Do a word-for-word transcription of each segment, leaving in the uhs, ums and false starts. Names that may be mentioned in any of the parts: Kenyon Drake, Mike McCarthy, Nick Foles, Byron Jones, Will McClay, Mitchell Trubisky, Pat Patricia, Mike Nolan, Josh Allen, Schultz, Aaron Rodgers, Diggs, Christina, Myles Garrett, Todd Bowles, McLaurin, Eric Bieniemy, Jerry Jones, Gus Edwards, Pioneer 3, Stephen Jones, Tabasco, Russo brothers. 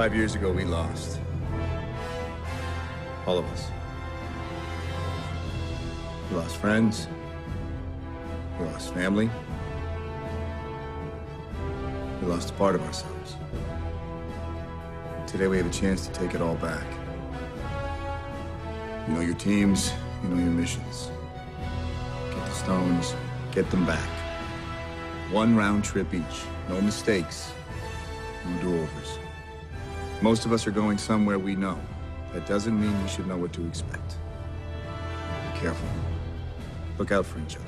Five years ago, we lost. All of us. We lost friends. We lost family. We lost a part of ourselves. Today, we have a chance to take it all back. You know your teams, you know your missions. Get the stones, get them back. One round trip each. No mistakes, no do-overs. Most of us are going somewhere we know. That doesn't mean we should know what to expect. Be careful. Look out for each other.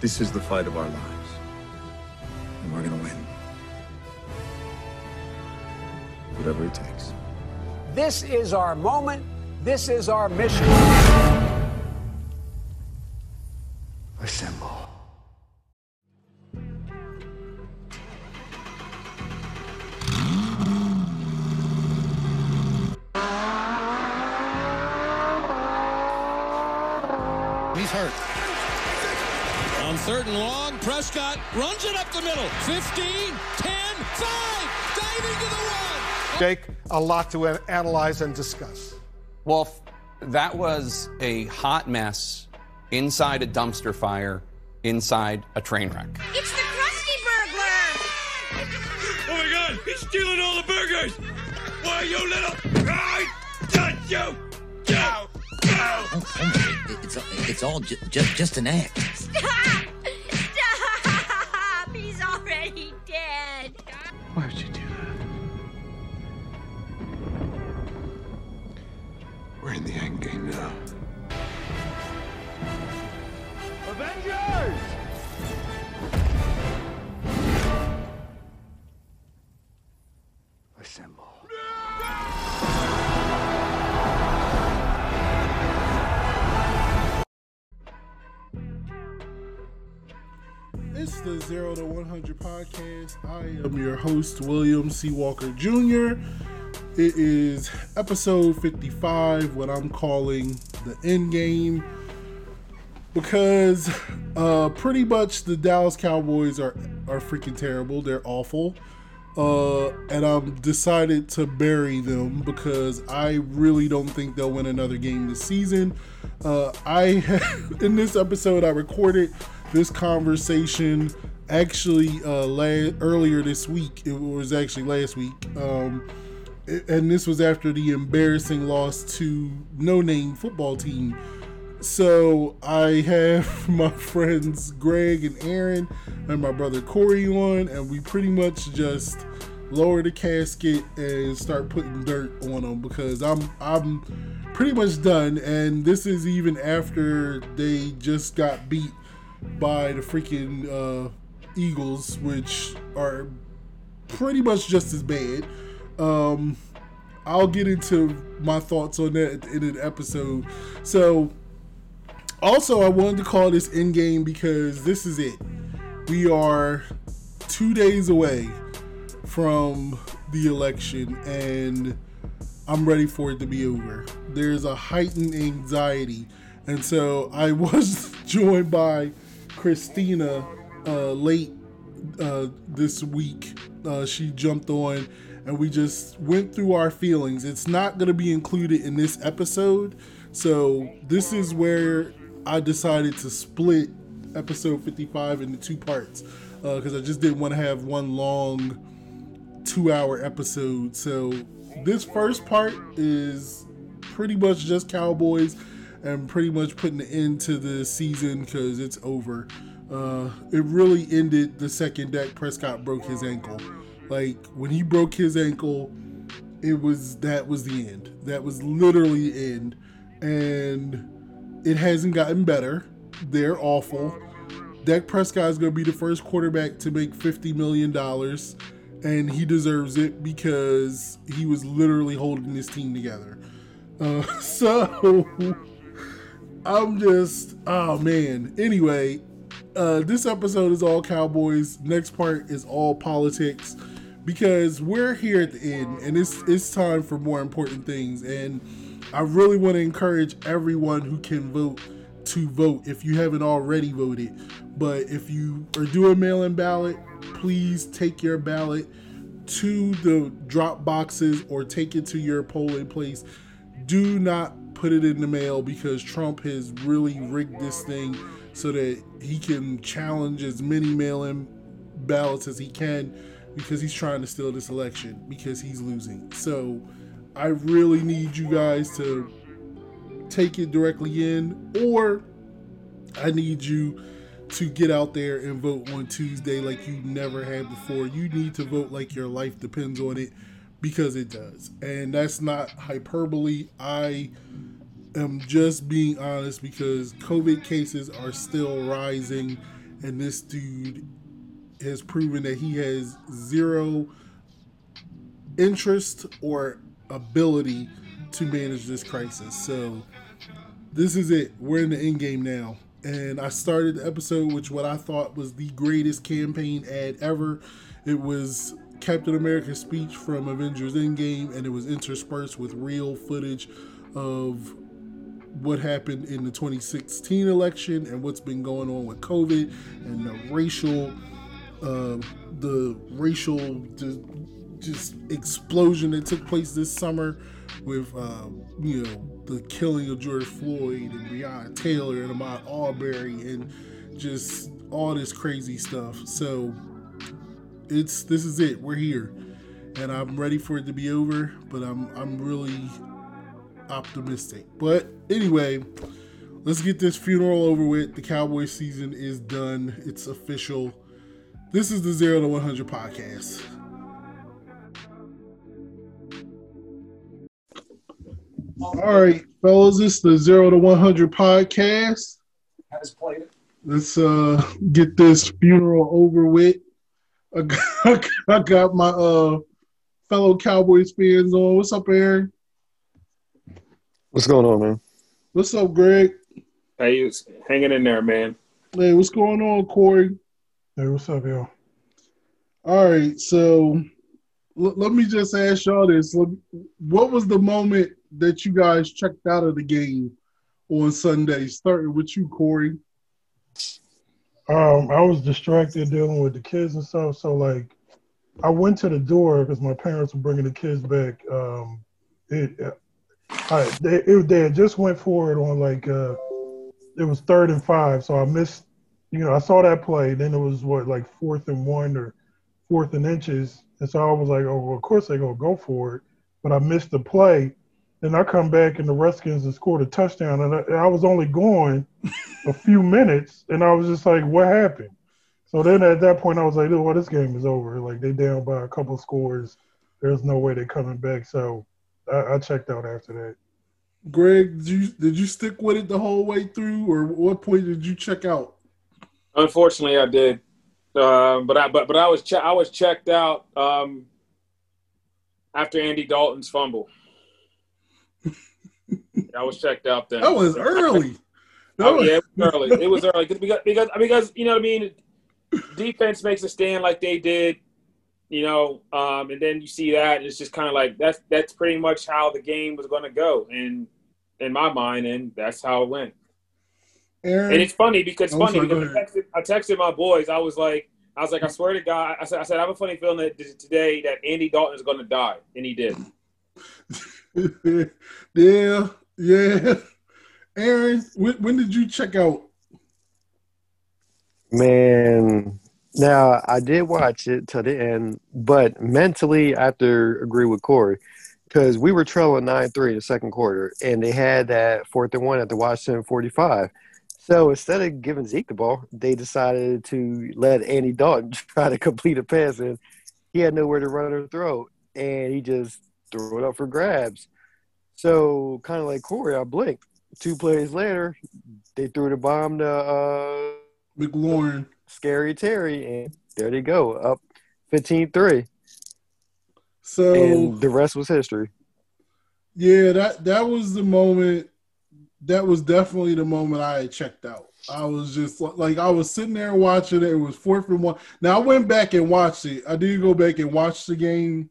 This is the fight of our lives. And we're gonna win. Whatever it takes. This is our moment. This is our mission. Assemble. He's hurt. On third and long, Prescott runs it up the middle. fifteen, ten, five, diving to the one. Jake, a lot to analyze and discuss. Well, that was a hot mess inside a dumpster fire, inside a train wreck. It's the Krusty Burglar! Oh, my God, he's stealing all the burgers! Why, you little... I touch you! Go! Go! It's, it's all ju ju just an act. Stop! Stop! He's already dead. Why would you do that? We're in the end game now. Avengers! Assemble. It's the Zero to one hundred podcast. I am your host, William C. Walker, Junior It is episode fifty-five, what I'm calling the Endgame, because uh, pretty much the Dallas Cowboys are, are freaking terrible. They're awful. Uh, and I've decided to bury them because I really don't think they'll win another game this season. Uh, I in this episode, I recorded this conversation actually uh, la- earlier this week. It was actually last week. Um, and this was after the embarrassing loss to no-name football team. So I have my friends Greg and Aaron and my brother Corey on, and we pretty much just lower the casket and start putting dirt on them because I'm I'm pretty much done. And this is even after they just got beat by the freaking uh, Eagles, which are pretty much just as bad. Um, I'll get into my thoughts on that in an episode. So. Also, I wanted to call this Endgame because this is it. We are two days away from the election, and I'm ready for it to be over. There's a heightened anxiety. And so I was joined by Christina uh, late uh, this week. Uh, she jumped on, and we just went through our feelings. It's not going to be included in this episode. So this is where I decided to split episode fifty-five into two parts because uh, I just didn't want to have one long two-hour episode. So this first part is pretty much just Cowboys and pretty much putting an end to the season because it's over. Uh, it really ended the second Dak Prescott broke his ankle. Like when he broke his ankle, it was that was the end. That was literally the end, and it hasn't gotten better. They're awful. Dak Prescott is going to be the first quarterback to make fifty million dollars, and he deserves it because he was literally holding his team together. Uh, so, I'm just, oh man. Anyway, uh, this episode is all Cowboys. Next part is all politics because we're here at the end, and it's, it's time for more important things. And I really want to encourage everyone who can vote to vote if you haven't already voted. But if you are doing mail-in ballot, please take your ballot to the drop boxes or take it to your polling place. Do not put it in the mail, because Trump has really rigged this thing so that he can challenge as many mail-in ballots as he can, because he's trying to steal this election, because he's losing. So I really need you guys to take it directly in, or I need you to get out there and vote on Tuesday like you never had before. You need to vote like your life depends on it, because it does. And that's not hyperbole. I am just being honest, because COVID cases are still rising, and this dude has proven that he has zero interest or ability to manage this crisis. So this is it. We're in the end game now. And I started the episode with what I thought was the greatest campaign ad ever. It was Captain America's speech from Avengers Endgame, and it was interspersed with real footage of what happened in the twenty sixteen election and what's been going on with COVID and the racial, uh, the racial just, just explosion that took place this summer with, uh, you know, the killing of George Floyd and Breonna Taylor and Ahmaud Arbery and just all this crazy stuff. So it's, this is it. We're here, and I'm ready for it to be over, but I'm, I'm really optimistic. But anyway, let's get this funeral over with. The Cowboys season is done. It's official. This is the Zero to one hundred podcast. All right, fellas, it's the Zero to one hundred podcast. I just played it. Let's uh, get this funeral over with. I got, I got my uh, fellow Cowboys fans on. What's up, Aaron? What's going on, man? What's up, Greg? Hey, you hanging in there, man. Hey, what's going on, Corey? Hey, what's up, y'all? All right, so l- let me just ask y'all this. What was the moment that you guys checked out of the game on Sunday, starting with you, Corey? Um, I was distracted dealing with the kids and stuff. So, like, I went to the door because my parents were bringing the kids back. Um, it, I, they, it, they had just went for it on, like, uh, it was third and five. So I missed, you know, I saw that play. Then it was, what, like fourth and one or fourth and inches. And so I was like, oh, well, of course they're going to go for it. But I missed the play. Then I come back and the Redskins and scored a touchdown, and I, and I was only gone a few minutes, and I was just like, "What happened?" So then at that point, I was like, "Well, this game is over. Like they down by a couple scores. There's no way they're coming back." So I, I checked out after that. Greg, did you did you stick with it the whole way through, or what point did you check out? Unfortunately, I did, uh, but I but but I was che- I was checked out um, after Andy Dalton's fumble. I was checked out then. That was early. That oh, was... yeah, it was early. It was early. Because, because, because, you know what I mean, defense makes a stand like they did, you know, um, and then you see that, and it's just kind of like that's that's pretty much how the game was going to go in, in my mind, and that's how it went. Aaron, and it's funny because, I'm funny sorry, because I, texted, I texted my boys. I was like, I was like, I swear to God, I said, I said, I have a funny feeling that today that Andy Dalton is going to die, and he did. yeah, yeah. Aaron, when, when did you check out? Man, now I did watch it to the end, but mentally I have to agree with Corey because we were trailing nine three in the second quarter, and they had that fourth and one at the Washington forty-five. So instead of giving Zeke the ball, they decided to let Andy Dalton try to complete a pass, and he had nowhere to run or throw, and he just threw it up for grabs. So kind of like Corey, I blinked. Two plays later, they threw the bomb to uh, McLaurin, Scary Terry, and there they go, up fifteen three. So and the rest was history. Yeah, that that was the moment. That was definitely the moment I had checked out. I was just like, I was sitting there watching it. It was fourth and one. Now I went back and watched it. I did go back and watch the game,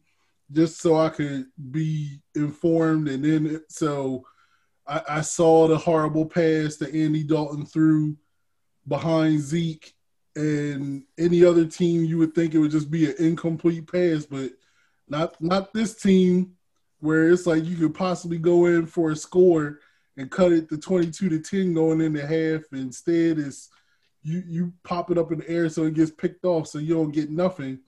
just so I could be informed. And then so I, I saw the horrible pass that Andy Dalton threw behind Zeke, and any other team you would think it would just be an incomplete pass, but Not not this team where it's like you could possibly go in for a score and cut it to twenty-two to ten going into half. Instead, it's you you pop it up in the air so it gets picked off so you don't get nothing.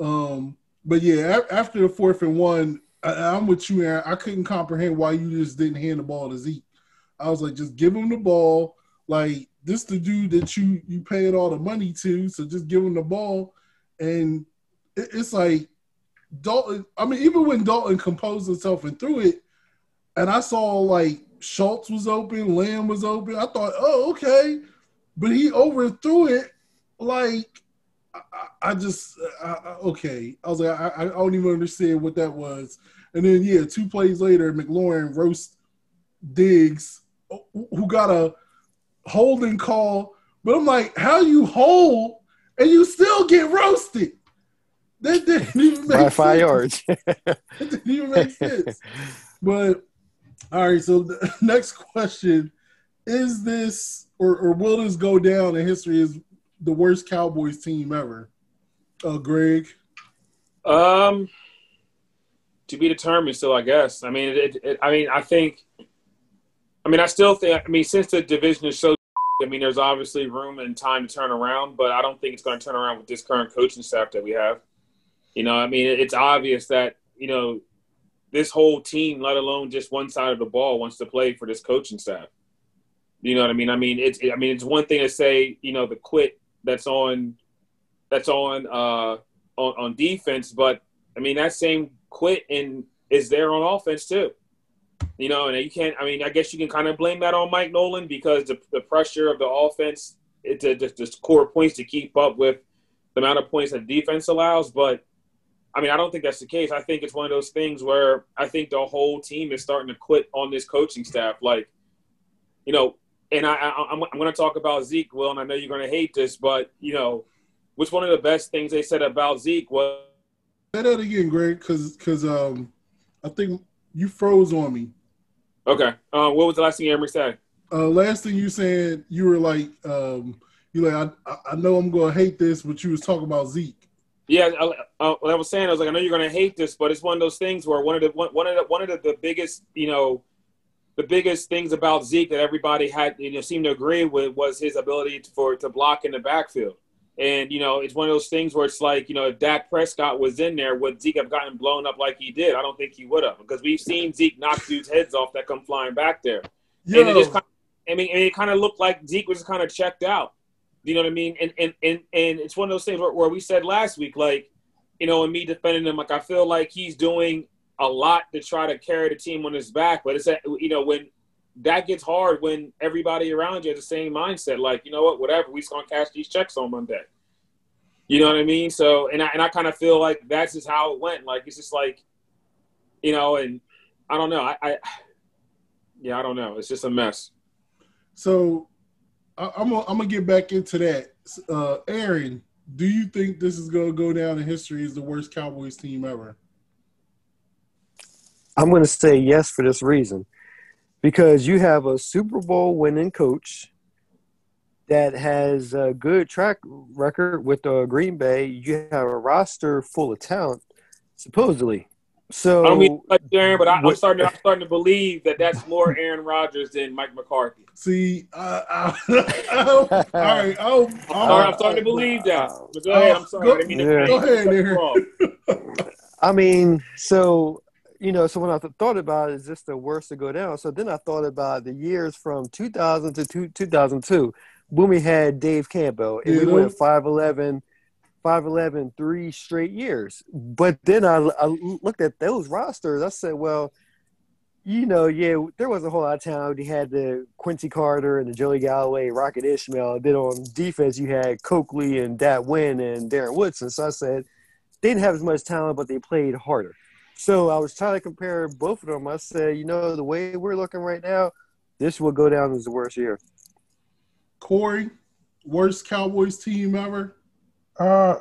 Um, but, yeah, after the fourth and one, I, I'm with you, Aaron. I couldn't comprehend why you just didn't hand the ball to Zeke. I was like, just give him the ball. Like, this the dude that you you paid all the money to, so just give him the ball. And it, it's like Dalton – I mean, even when Dalton composed himself and threw it, and I saw, like, Schultz was open, Lamb was open, I thought, oh, okay. But he overthrew it, like – I just I, okay. I was like, I, I don't even understand what that was. And then yeah, two plays later, McLaurin roasts Diggs, who got a holding call. But I'm like, how you hold and you still get roasted? That didn't even make by five yards. That didn't even make sense. But all right, so the next question is this, or, or will this go down in history as the worst Cowboys team ever? Uh, Greg? Um, to be determined still, I guess. I mean, it, it, I mean, I think – I mean, I still think – I mean, since the division is so – I mean, there's obviously room and time to turn around, but I don't think it's going to turn around with this current coaching staff that we have. You know, I mean, it, it's obvious that, you know, this whole team, let alone just one side of the ball, wants to play for this coaching staff. You know what I mean? I mean, it's, I mean, it's one thing to say, you know, the quit that's on – that's on, uh, on on defense, but I mean that same quit and is there on offense too, you know. And you can't. I mean, I guess you can kind of blame that on Mike Nolan because the the pressure of the offense, it's a, just the score points to keep up with the amount of points that defense allows. But I mean, I don't think that's the case. I think it's one of those things where I think the whole team is starting to quit on this coaching staff, like, you know. And I, I I'm I'm going to talk about Zeke, Will, and I know you're going to hate this, but you know. Which one of the best things they said about Zeke was? Say that again, Greg, because because um, I think you froze on me. Okay. Uh, what was the last thing Emery said? Uh, last thing you said, you were like, um, you like, I, I know I'm gonna hate this, but you was talking about Zeke. Yeah, I, I, what I was saying, I was like, I know you're gonna hate this, but it's one of those things where one of the one, one of the one of the, the biggest, you know, the biggest things about Zeke that everybody had, you know, seemed to agree with was his ability to, for to block in the backfield. And, you know, it's one of those things where it's like, you know, if Dak Prescott was in there, would Zeke have gotten blown up like he did? I don't think he would have, because we've seen Zeke knock dudes' heads off that come flying back there. Yo. And it just kind of, I mean, and it kind of looked like Zeke was kind of checked out. You know what I mean? And and and, and it's one of those things where, where we said last week, like, you know, and me defending him, like, I feel like he's doing a lot to try to carry the team on his back. But it's, you know, when that gets hard when everybody around you has the same mindset. Like, you know what, whatever, we just going to cash these checks on Monday. You know what I mean? So, and I, and I kind of feel like that's just how it went. Like, it's just like, you know, and I don't know. I, I yeah, I don't know. It's just a mess. So I, I'm gonna, I'm gonna get back into that. Uh, Aaron, do you think this is going to go down in history as the worst Cowboys team ever? I'm going to say yes for this reason. Because you have a Super Bowl winning coach that has a good track record with uh, Green Bay. You have a roster full of talent, supposedly. So I don't mean like Aaron, but I, I'm starting. To, I'm starting to believe that that's more Aaron Rodgers than Mike McCarthy. See, uh, I, I hope, all right, I hope, I'm, uh, sorry, I'm starting to believe that. But go uh, ahead. I'm sorry. Go, I didn't mean yeah. go ahead, Aaron. I mean, so. You know, so when I th- thought about it, is this the worst to go down? So then I thought about the years from two thousand to two- two thousand two when we had Dave Campbell. And mm-hmm. we went five eleven, five eleven, three straight years. But then I, I looked at those rosters. I said, well, you know, yeah, there was a whole lot of talent. You had the Quincy Carter and the Joey Galloway, Rocket Ishmael. Then on defense, you had Coakley and Dat Wynn and Darren Woodson. So I said they didn't have as much talent, but they played harder. So I was trying to compare both of them. I said, you know, the way we're looking right now, this will go down as the worst year. Corey, worst Cowboys team ever? Uh,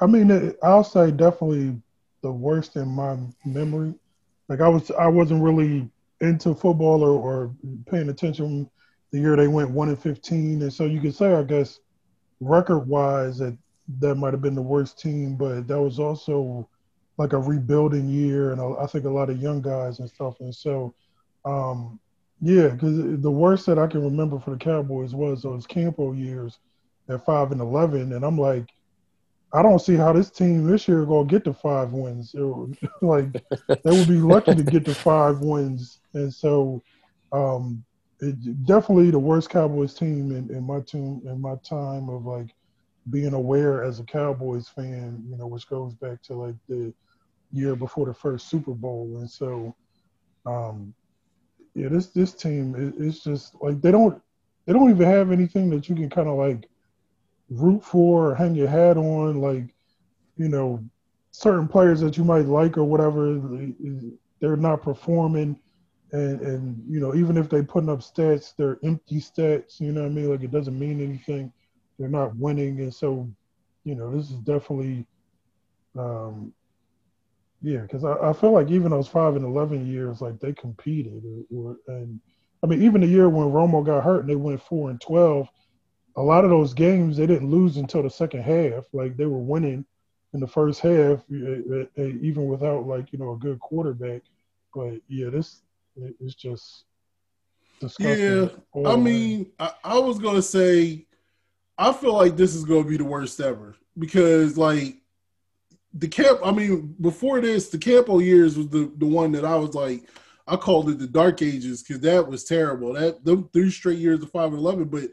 I mean, I'll say definitely the worst in my memory. Like I was, I wasn't really into football or, or paying attention the year they went one and fifteen, and so you could say, I guess, record-wise, that that might have been the worst team, but that was also like a rebuilding year, and I think a lot of young guys and stuff. And so, um, yeah, because the worst that I can remember for the Cowboys was those Campo years at five and eleven, and I'm like, I don't see how this team this year is going to get to five wins. It would, like, they would be lucky to get to five wins. And so, um, it, definitely the worst Cowboys team in, in my team, in my time of like being aware as a Cowboys fan, you know, which goes back to like the year before the first Super Bowl. And so, um, yeah, this this team, it, it's just like they don't they don't even have anything that you can kind of like root for or hang your hat on, like, you know, certain players that you might like or whatever, they're not performing, and and you know, even if they're putting up stats, they're empty stats, you know what I mean? Like, it doesn't mean anything. They're not winning. And so, you know, this is definitely um yeah, because I, I feel like even those five and eleven years, like, they competed, or, or, and I mean, even the year when Romo got hurt and they went four and twelve, a lot of those games, they didn't lose until the second half. Like, they were winning in the first half, even without, like, you know, a good quarterback. But, yeah, this is just disgusting. Yeah, I mean, I, I was going to say, I feel like this is going to be the worst ever because, like, the camp – I mean, before this, the Campo years was the, the one that I was like – I called it the dark ages because that was terrible. That them three straight years of five and eleven, but –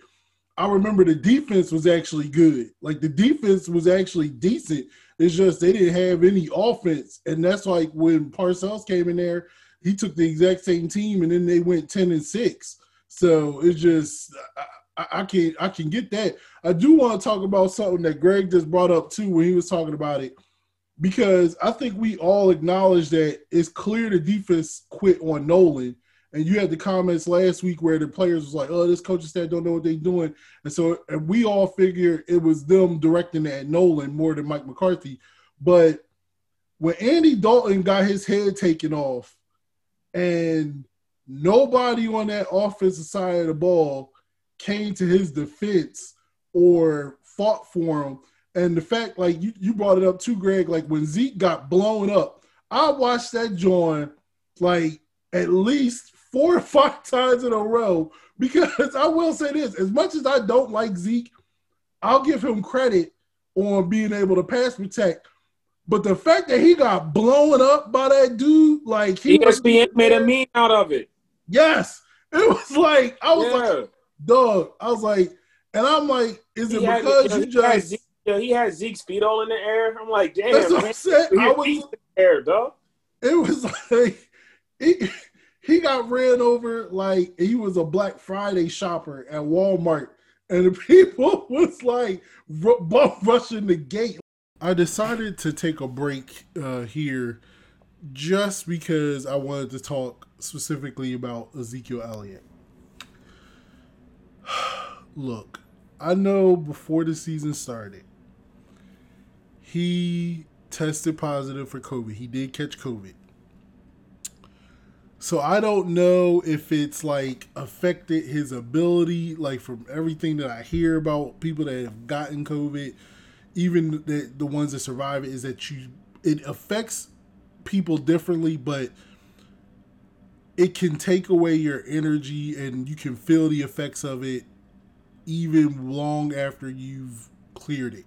I remember the defense was actually good. Like, the defense was actually decent. It's just they didn't have any offense. And that's like when Parcells came in there, he took the exact same team, and then they went ten and six. So it's just I, I, I can I can get that. I do want to talk about something that Greg just brought up too when he was talking about it, because I think we all acknowledge that it's clear the defense quit on Nolan. And you had the comments last week where the players was like, oh, this coaching staff don't know what they're doing. And so and we all figure it was them directing at Nolan more than Mike McCarthy. But when Andy Dalton got his head taken off and nobody on that offensive side of the ball came to his defense or fought for him, and the fact, like, you, you brought it up too, Greg, like when Zeke got blown up, I watched that joint like at least four or five times in a row, because I will say this, as much as I don't like Zeke, I'll give him credit on being able to pass protect. But the fact that he got blown up by that dude, like he E S P N was, made a meme out of it. Yes. It was like, I was yeah. like, dog, I was like, and I'm like, is he it had, because you, know, you just had Zeke, you know, he had Zeke's feet all in the air. I'm like, damn, that's what I'm saying. I was in the air, dog. It was like it, he got ran over like he was a Black Friday shopper at Walmart, and the people was like r- bum rushing the gate. I decided to take a break uh, here just because I wanted to talk specifically about Ezekiel Elliott. Look, I know before the season started, he tested positive for COVID. He did catch COVID. So I don't know if it's, like, affected his ability, like, from everything that I hear about people that have gotten COVID, even the, the ones that survive it, is that you it affects people differently, but it can take away your energy and you can feel the effects of it even long after you've cleared it.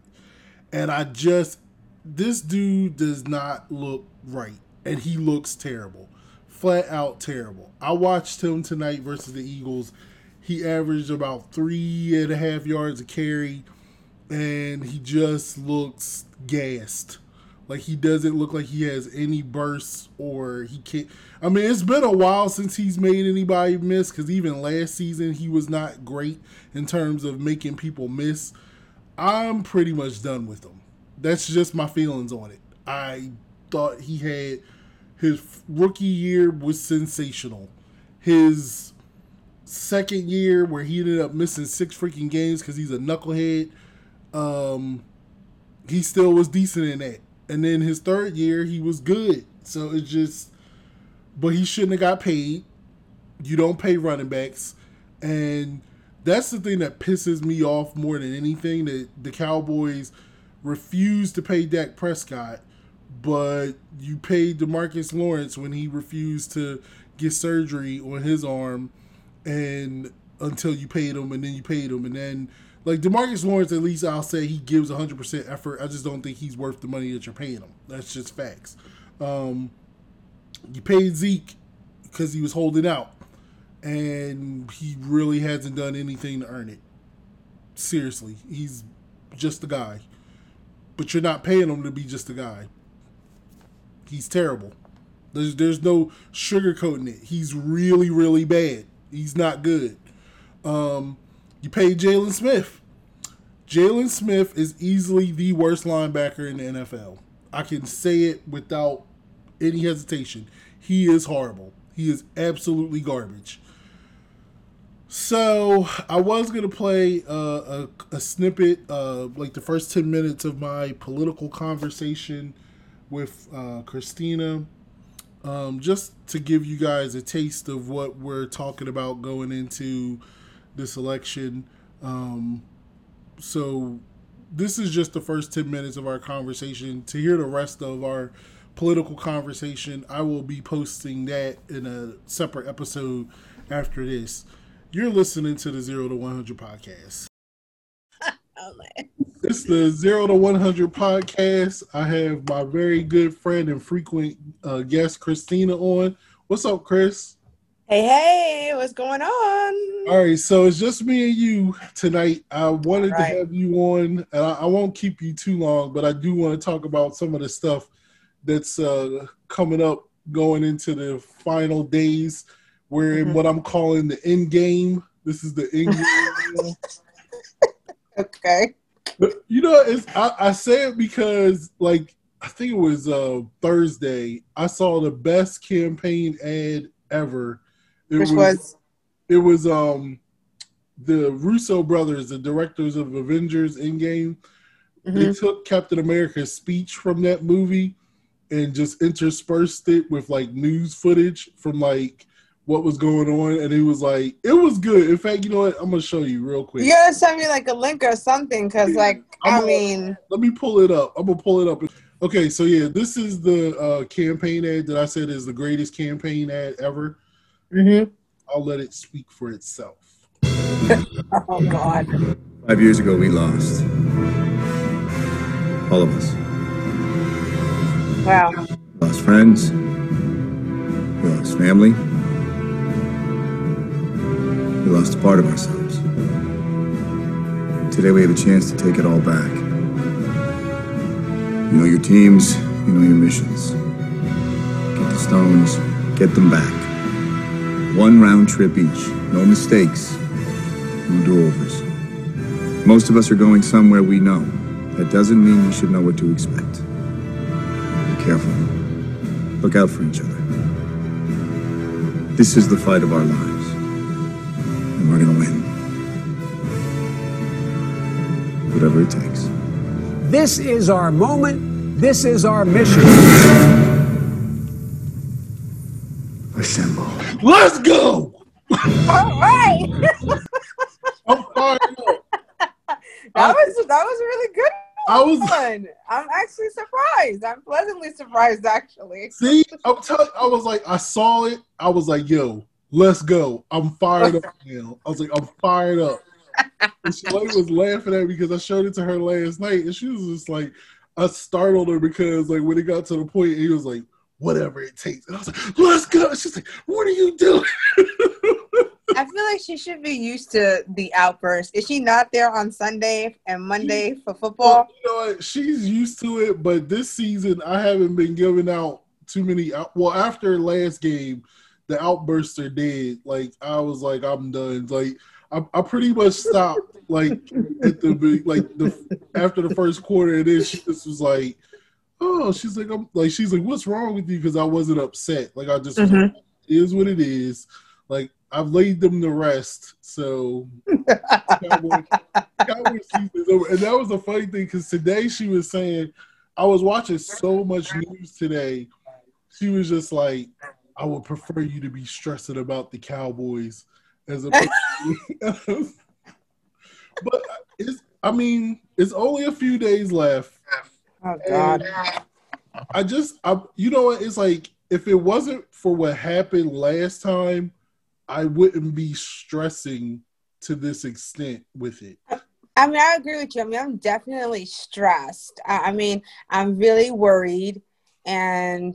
And I just – this dude does not look right, and he looks terrible. Flat out terrible. I watched him tonight versus the Eagles. He averaged about three and a half yards a carry, and he just looks gassed. Like, he doesn't look like he has any bursts or he can't. I mean, it's been a while since he's made anybody miss, because even last season he was not great in terms of making people miss. I'm pretty much done with him. That's just my feelings on it. I thought he had... His rookie year was sensational. His second year, where he ended up missing six freaking games because he's a knucklehead, um, he still was decent in that. And then his third year, he was good. So it's just, but he shouldn't have got paid. You don't pay running backs. And that's the thing that pisses me off more than anything, that the Cowboys refuse to pay Dak Prescott. but you paid Demarcus Lawrence when he refused to get surgery on his arm, and until you paid him, and then you paid him, and then, like, Demarcus Lawrence, at least I'll say he gives one hundred percent effort. I just don't think he's worth the money that you're paying him. That's just facts. Um, you paid Zeke because he was holding out, and he really hasn't done anything to earn it. Seriously, he's just a guy. But you're not paying him to be just a guy. He's terrible. There's there's no sugarcoating it. He's really, really bad. He's not good. Um, you pay Jaylon Smith. Jaylon Smith is easily the worst linebacker in the N F L. I can say it without any hesitation. He is horrible. He is absolutely garbage. So I was going to play uh, a, a snippet of like the first ten minutes of my political conversation with uh, Christina. Um, just to give you guys a taste of what we're talking about going into this election. Um, so this is just the first ten minutes of our conversation. To hear the rest of our political conversation, I will be posting that in a separate episode after this. You're listening to the Zero to one hundred podcast. Oh, man. It's the Zero to one hundred podcast. I have my very good friend and frequent uh, guest, Christina, on. What's up, Chris? Hey, hey, what's going on? All right, so it's just me and you tonight. I wanted right. to have you on, and I, I won't keep you too long, but I do want to talk about some of the stuff that's uh, coming up going into the final days. We're in mm-hmm. what I'm calling the end game. This is the end game. Okay. You know, it's, I, I say it because, like, I think it was uh, Thursday, I saw the best campaign ad ever. It Which was, was? It was um, the Russo brothers, the directors of Avengers Endgame. Mm-hmm. They took Captain America's speech from that movie and just interspersed it with, like, news footage from, like, what was going on, and it was like, it was good. In fact, you know what? I'm going to show you real quick. You got to send me, like, a link or something, because, yeah. like, I'm I mean. Gonna, let me pull it up. I'm going to pull it up. Okay, so, yeah, this is the uh, campaign ad that I said is the greatest campaign ad ever. Mm-hmm. I'll let it speak for itself. Oh, God. Five years ago, we lost. All of us. Wow. We lost friends. We lost family. We lost a part of ourselves. Today we have a chance to take it all back. You know your teams, you know your missions. Get the stones, get them back. One round trip each, no mistakes, no do-overs. Most of us are going somewhere we know. That doesn't mean we should know what to expect. Be careful. Look out for each other. This is the fight of our lives. We're gonna win. Whatever it takes. This is our moment. This is our mission. Assemble. Let's go! All right. I'm sorry. That was that was really good. I was. Fun. I'm actually surprised. I'm pleasantly surprised, actually. See, I'm telling. I was like, I saw it. I was like, yo. Let's go. I'm fired up now. I was like, I'm fired up. And she like, was laughing at me because I showed it to her last night. And she was just like, I startled her because like when it got to the point, he was like, whatever it takes. And I was like, let's go. And she's like, what are you doing? I feel like she should be used to the outburst. Is she not there on Sunday and Monday she, for football? You know what? She's used to it. But this season, I haven't been giving out too many. Well, after last game, the outbursts are dead. Like I was like, I'm done. Like I, I pretty much stopped. Like at the like the after the first quarter, and then she just was like, "Oh," she's like, "I'm like," she's like, "What's wrong with you?" Because I wasn't upset. Like I just mm-hmm. like, it is what it is. Like I've laid them to rest. So Cowboy, Cowboy season's over. And that was a funny thing because today she was saying, I was watching so much news today. She was just like, I would prefer you to be stressing about the Cowboys as a but it's, I mean, it's only a few days left. Oh, God. I just, I, you know what? It's like, if it wasn't for what happened last time, I wouldn't be stressing to this extent with it. I mean, I agree with you. I mean, I'm definitely stressed. I mean, I'm really worried. And,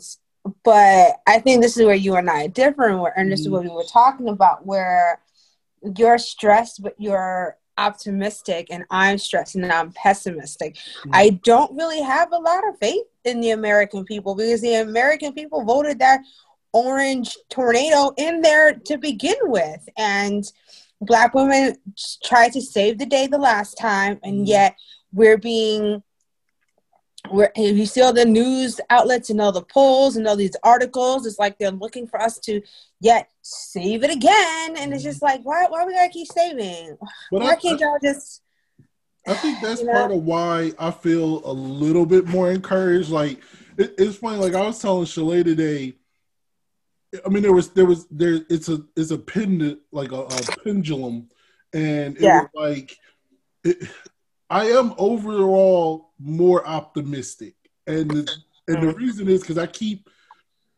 but I think this is where you and I are different. Where, and this is what we were talking about, where you're stressed, but you're optimistic, and I'm stressed and I'm pessimistic. Mm-hmm. I don't really have a lot of faith in the American people, because the American people voted that orange tornado in there to begin with. And Black women tried to save the day the last time, and yet we're being we're if you see all the news outlets and all the polls and all these articles, it's like they're looking for us to yet save it again. And it's just like, why why we gotta keep saving? But why I, can't y'all just I think that's you know? part of why I feel a little bit more encouraged. Like it, it's funny, like I was telling Shalay today, I mean, there was, there was, there, it's a, it's a pendant, like a, a pendulum. And it yeah. was like, it, I am overall more optimistic. And, the, and the reason is because I keep,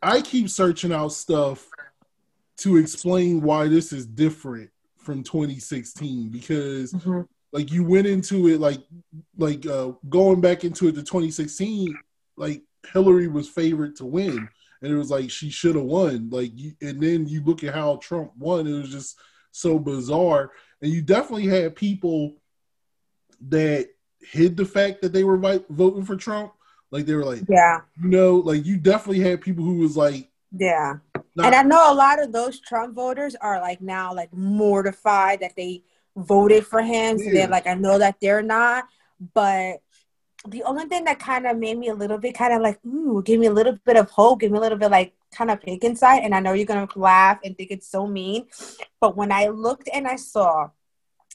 I keep searching out stuff to explain why this is different from twenty sixteen, because mm-hmm. like you went into it, like, like uh, going back into it to twenty sixteen, like Hillary was favored to win. And it was like, she should have won. Like, you, and then you look at how Trump won. It was just so bizarre. And you definitely had people that hid the fact that they were voting for Trump. Like, they were like, yeah, you know, like you definitely had people who was like, yeah. And I know a lot of those Trump voters are like now like mortified that they voted for him. Yeah. So they're like, I know that they're not, but the only thing that kind of made me a little bit kind of like, ooh, give me a little bit of hope, give me a little bit like kind of pink inside. And I know you're going to laugh and think it's so mean. But when I looked and I saw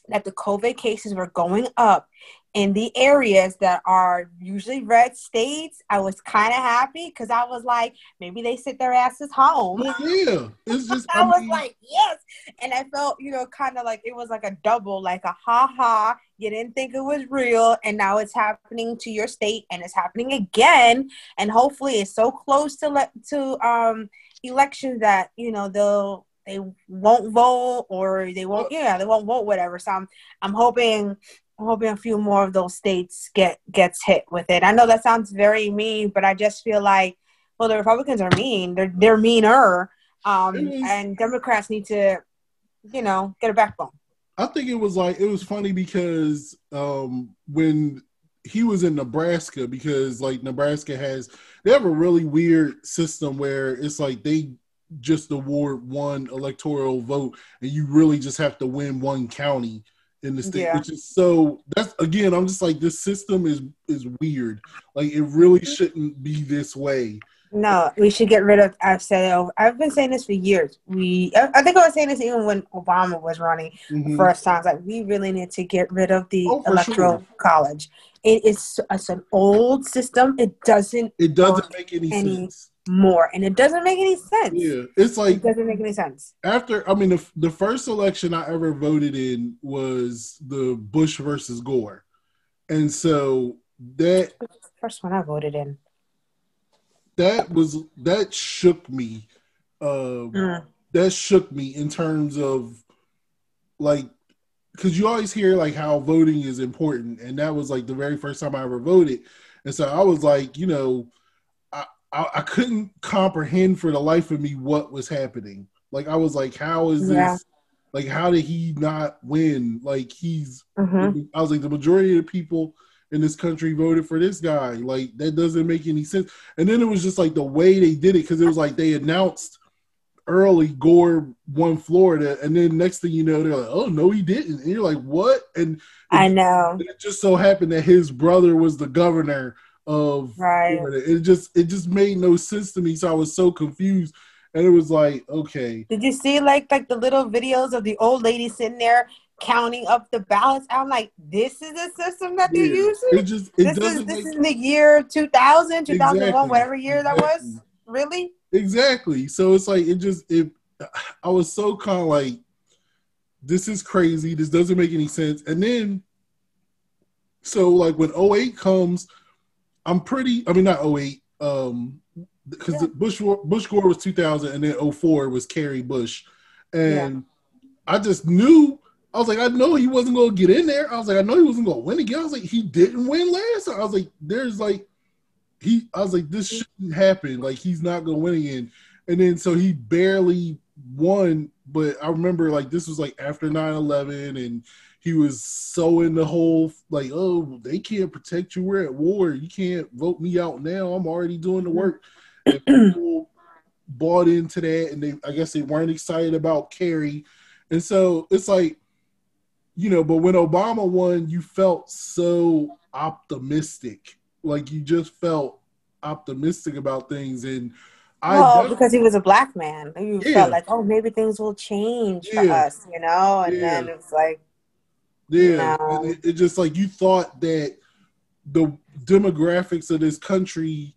that the COVID cases were going up in the areas that are usually red states, I was kind of happy, because I was like, maybe they sit their asses home. Yeah, it's just, I, I mean... was like, yes. And I felt, you know, kind of like it was like a double, like a ha-ha. You didn't think it was real, and now it's happening to your state, and it's happening again. And hopefully, it's so close to le- to um election that you know they'll they won't vote or they won't yeah they won't vote whatever. So I'm I'm hoping I'm hoping a few more of those states get gets hit with it. I know that sounds very mean, but I just feel like, well, the Republicans are mean. They're they're meaner, um, and Democrats need to, you know, get a backbone. I think it was like, it was funny because um, when he was in Nebraska, because like Nebraska has, they have a really weird system where it's like they just award one electoral vote and you really just have to win one county in the state, yeah. which is so, that's, again, I'm just like, this system is, is weird. Like it really shouldn't be this way. No, we should get rid of, I've said it over, I've been saying this for years. We, I, I think I was saying this even when Obama was running mm-hmm. the first time. Like, we really need to get rid of the oh, electoral sure. college. It is, it's an old system. It doesn't, it doesn't make any, any sense more. And it doesn't make any sense. Yeah. It's like, it doesn't make any sense. After, I mean, the, the first election I ever voted in was the Bush versus Gore. And so that, the first one I voted in. That was that shook me. Uh, mm. That shook me in terms of like, because you always hear like how voting is important, and that was like the very first time I ever voted, and so I was like, you know, I I, I couldn't comprehend for the life of me what was happening. Like I was like, how is yeah. this? Like how did he not win? Like he's, mm-hmm. I was like, the majority of the people in this country voted for this guy. Like that doesn't make any sense. And then it was just like the way they did it, because it was like they announced early Gore won Florida, and then next thing you know, they're like, oh no, he didn't. And you're like, what? And it, I know. It just so happened that his brother was the governor of right. Florida. It just it just made no sense to me. So I was so confused. And it was like, okay. Did you see like like the little videos of the old lady sitting there counting up the ballots? I'm like, this is a system that yeah. they're using? It just, it this is this is the year two thousand, two thousand one, exactly. whatever year exactly. that was? Really? Exactly. So it's like, it just, it. I was so kind of like, this is crazy. This doesn't make any sense. And then, so like when oh eight comes, I'm pretty, I mean, not oh eight, um, because yeah. Bush Bush Gore was two thousand, and then oh four was Kerry Bush, and yeah. I just knew. I was like, I know he wasn't going to get in there. I was like, I know he wasn't going to win again. I was like, he didn't win last time. I was like, there's like, he. I was like, this shouldn't happen. Like, he's not going to win again. And then so he barely won. But I remember, like, this was like after nine eleven, and he was so in the whole, like, oh, they can't protect you. We're at war. You can't vote me out now. I'm already doing the work. And people bought into that, and they, I guess, they weren't excited about Kerry. And so it's like, you know, but when Obama won, you felt so optimistic. Like, you just felt optimistic about things. And I well, because he was a black man. You yeah. felt like, oh, maybe things will change yeah. for us, you know? And yeah. then it's like, yeah. You know. And it, it just, like, you thought that the demographics of this country,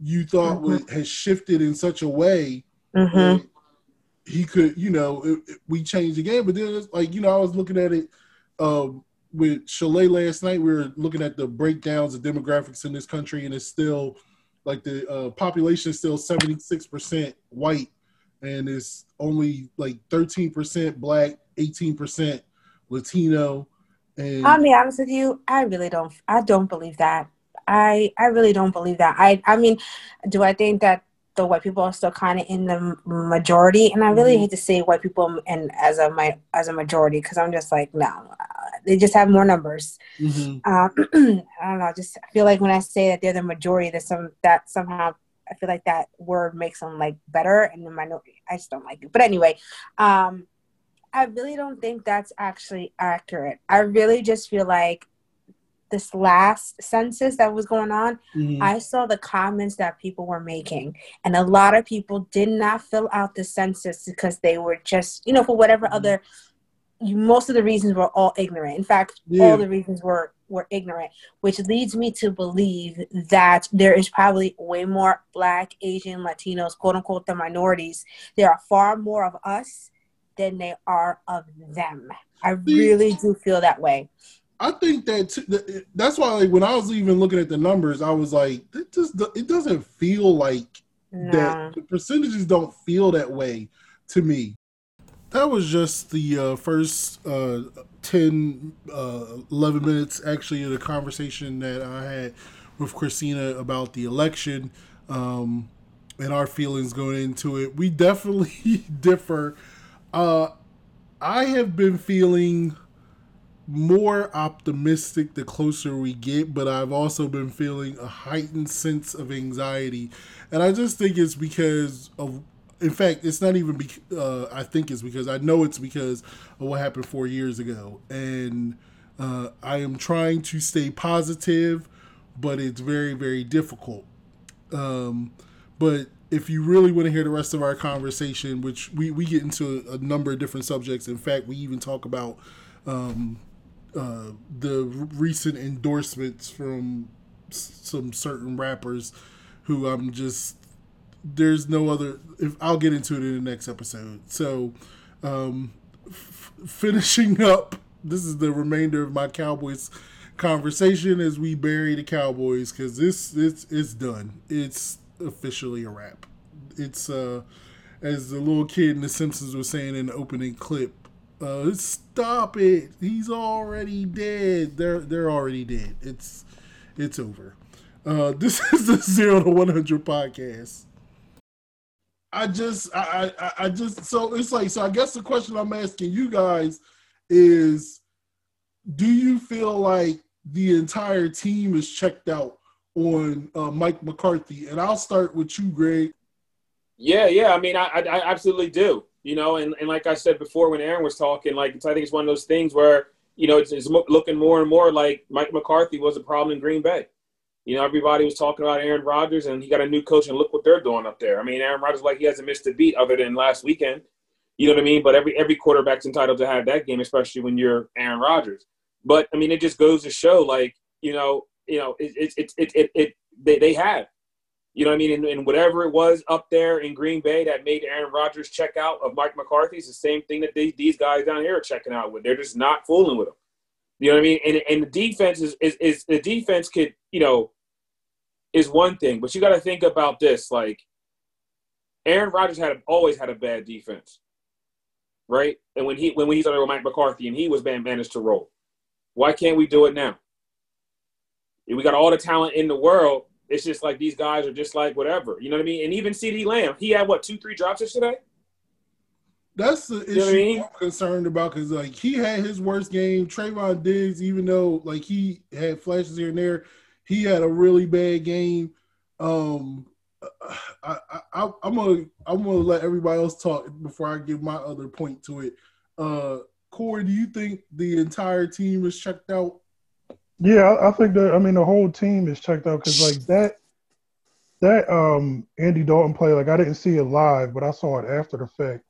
you thought mm-hmm. was, has shifted in such a way mm-hmm. that he could, you know, it, it, we changed the game. But then, it's like, you know, I was looking at it um, with Chalet last night. We were looking at the breakdowns of demographics in this country, and it's still, like, the uh, population is still seventy-six percent white, and it's only, like, thirteen percent black, eighteen percent Latino. And I'll be honest with you, I really don't, I don't believe that. I, I really don't believe that. I, I mean, do I think that the white people are still kind of in the majority, and I really hate to say white people and as a my as a majority, because I'm just like, no, uh, they just have more numbers. Mm-hmm. um, I don't know. Just I feel like when I say that they're the majority, that some that somehow I feel like that word makes them like better, and the minority. I just don't like it. But anyway, um, I really don't think that's actually accurate. I really just feel like this last census that was going on, mm-hmm. I saw the comments that people were making. And a lot of people did not fill out the census because they were just, you know, for whatever mm-hmm. other, you, most of the reasons were all ignorant. In fact, yeah. all the reasons were, were ignorant, which leads me to believe that there is probably way more Black, Asian, Latinos, quote unquote, the minorities. There are far more of us than they are of them. I really do feel that way. I think that t- that's why, like, when I was even looking at the numbers, I was like, it just it doesn't feel like nah. that. The percentages don't feel that way to me. That was just the uh, first uh, ten, eleven minutes, actually, of the conversation that I had with Christina about the election um, and our feelings going into it. We definitely differ. Uh, I have been feeling more optimistic the closer we get, but I've also been feeling a heightened sense of anxiety, and I just think it's because of, in fact, it's not even, be, uh, I think it's because, I know it's because of what happened four years ago, and uh, I am trying to stay positive, but it's very, very difficult. Um, but if you really want to hear the rest of our conversation, which we, we get into a number of different subjects, in fact, we even talk about um, Uh, the recent endorsements from s- some certain rappers who I'm just, there's no other, if, I'll get into it in the next episode. So um, f- finishing up, this is the remainder of my Cowboys conversation as we bury the Cowboys, because this, it's, it's done. It's officially a wrap. It's, uh, as the little kid in The Simpsons was saying in the opening clip, Uh, stop it! He's already dead. They're they're already dead. It's it's over. Uh, this is the Zero to one hundred podcast. I just I, I I just so it's like so. I guess the question I'm asking you guys is, do you feel like the entire team is checked out on uh, Mike McCarthy? And I'll start with you, Greg. Yeah, yeah. I mean, I I, I absolutely do. You know, and, and like I said before when Aaron was talking, like, it's, I think it's one of those things where, you know, it's, it's looking more and more like Mike McCarthy was a problem in Green Bay. You know, everybody was talking about Aaron Rodgers, and he got a new coach, and look what they're doing up there. I mean, Aaron Rodgers, like, he hasn't missed a beat other than last weekend. You know what I mean? But every every quarterback's entitled to have that game, especially when you're Aaron Rodgers. But, I mean, it just goes to show, like, you know, you know, it it it it, it they, they have. You know what I mean? And, and whatever it was up there in Green Bay that made Aaron Rodgers check out of Mike McCarthy is the same thing that they, these guys down here are checking out with. They're just not fooling with him. You know what I mean? And and the defense is, is, is the defense could, you know, is one thing, but you got to think about this. Like, Aaron Rodgers had always had a bad defense, right? And when he when we started with Mike McCarthy and he was being managed to roll, why can't we do it now? We got all the talent in the world. It's just like these guys are just like whatever. You know what I mean? And even CeeDee Lamb, he had, what, two, three drops yesterday? That's the issue you know I mean? I'm concerned about, because, like, he had his worst game. Trayvon Diggs, even though, like, he had flashes here and there, he had a really bad game. Um, I, I, I'm gonna, I'm gonna let everybody else talk before I give my other point to it. Uh, Corey, do you think the entire team is checked out? Yeah, I think that, I mean, the whole team is checked out, because, like, that that um, Andy Dalton play, like, I didn't see it live, but I saw it after the fact.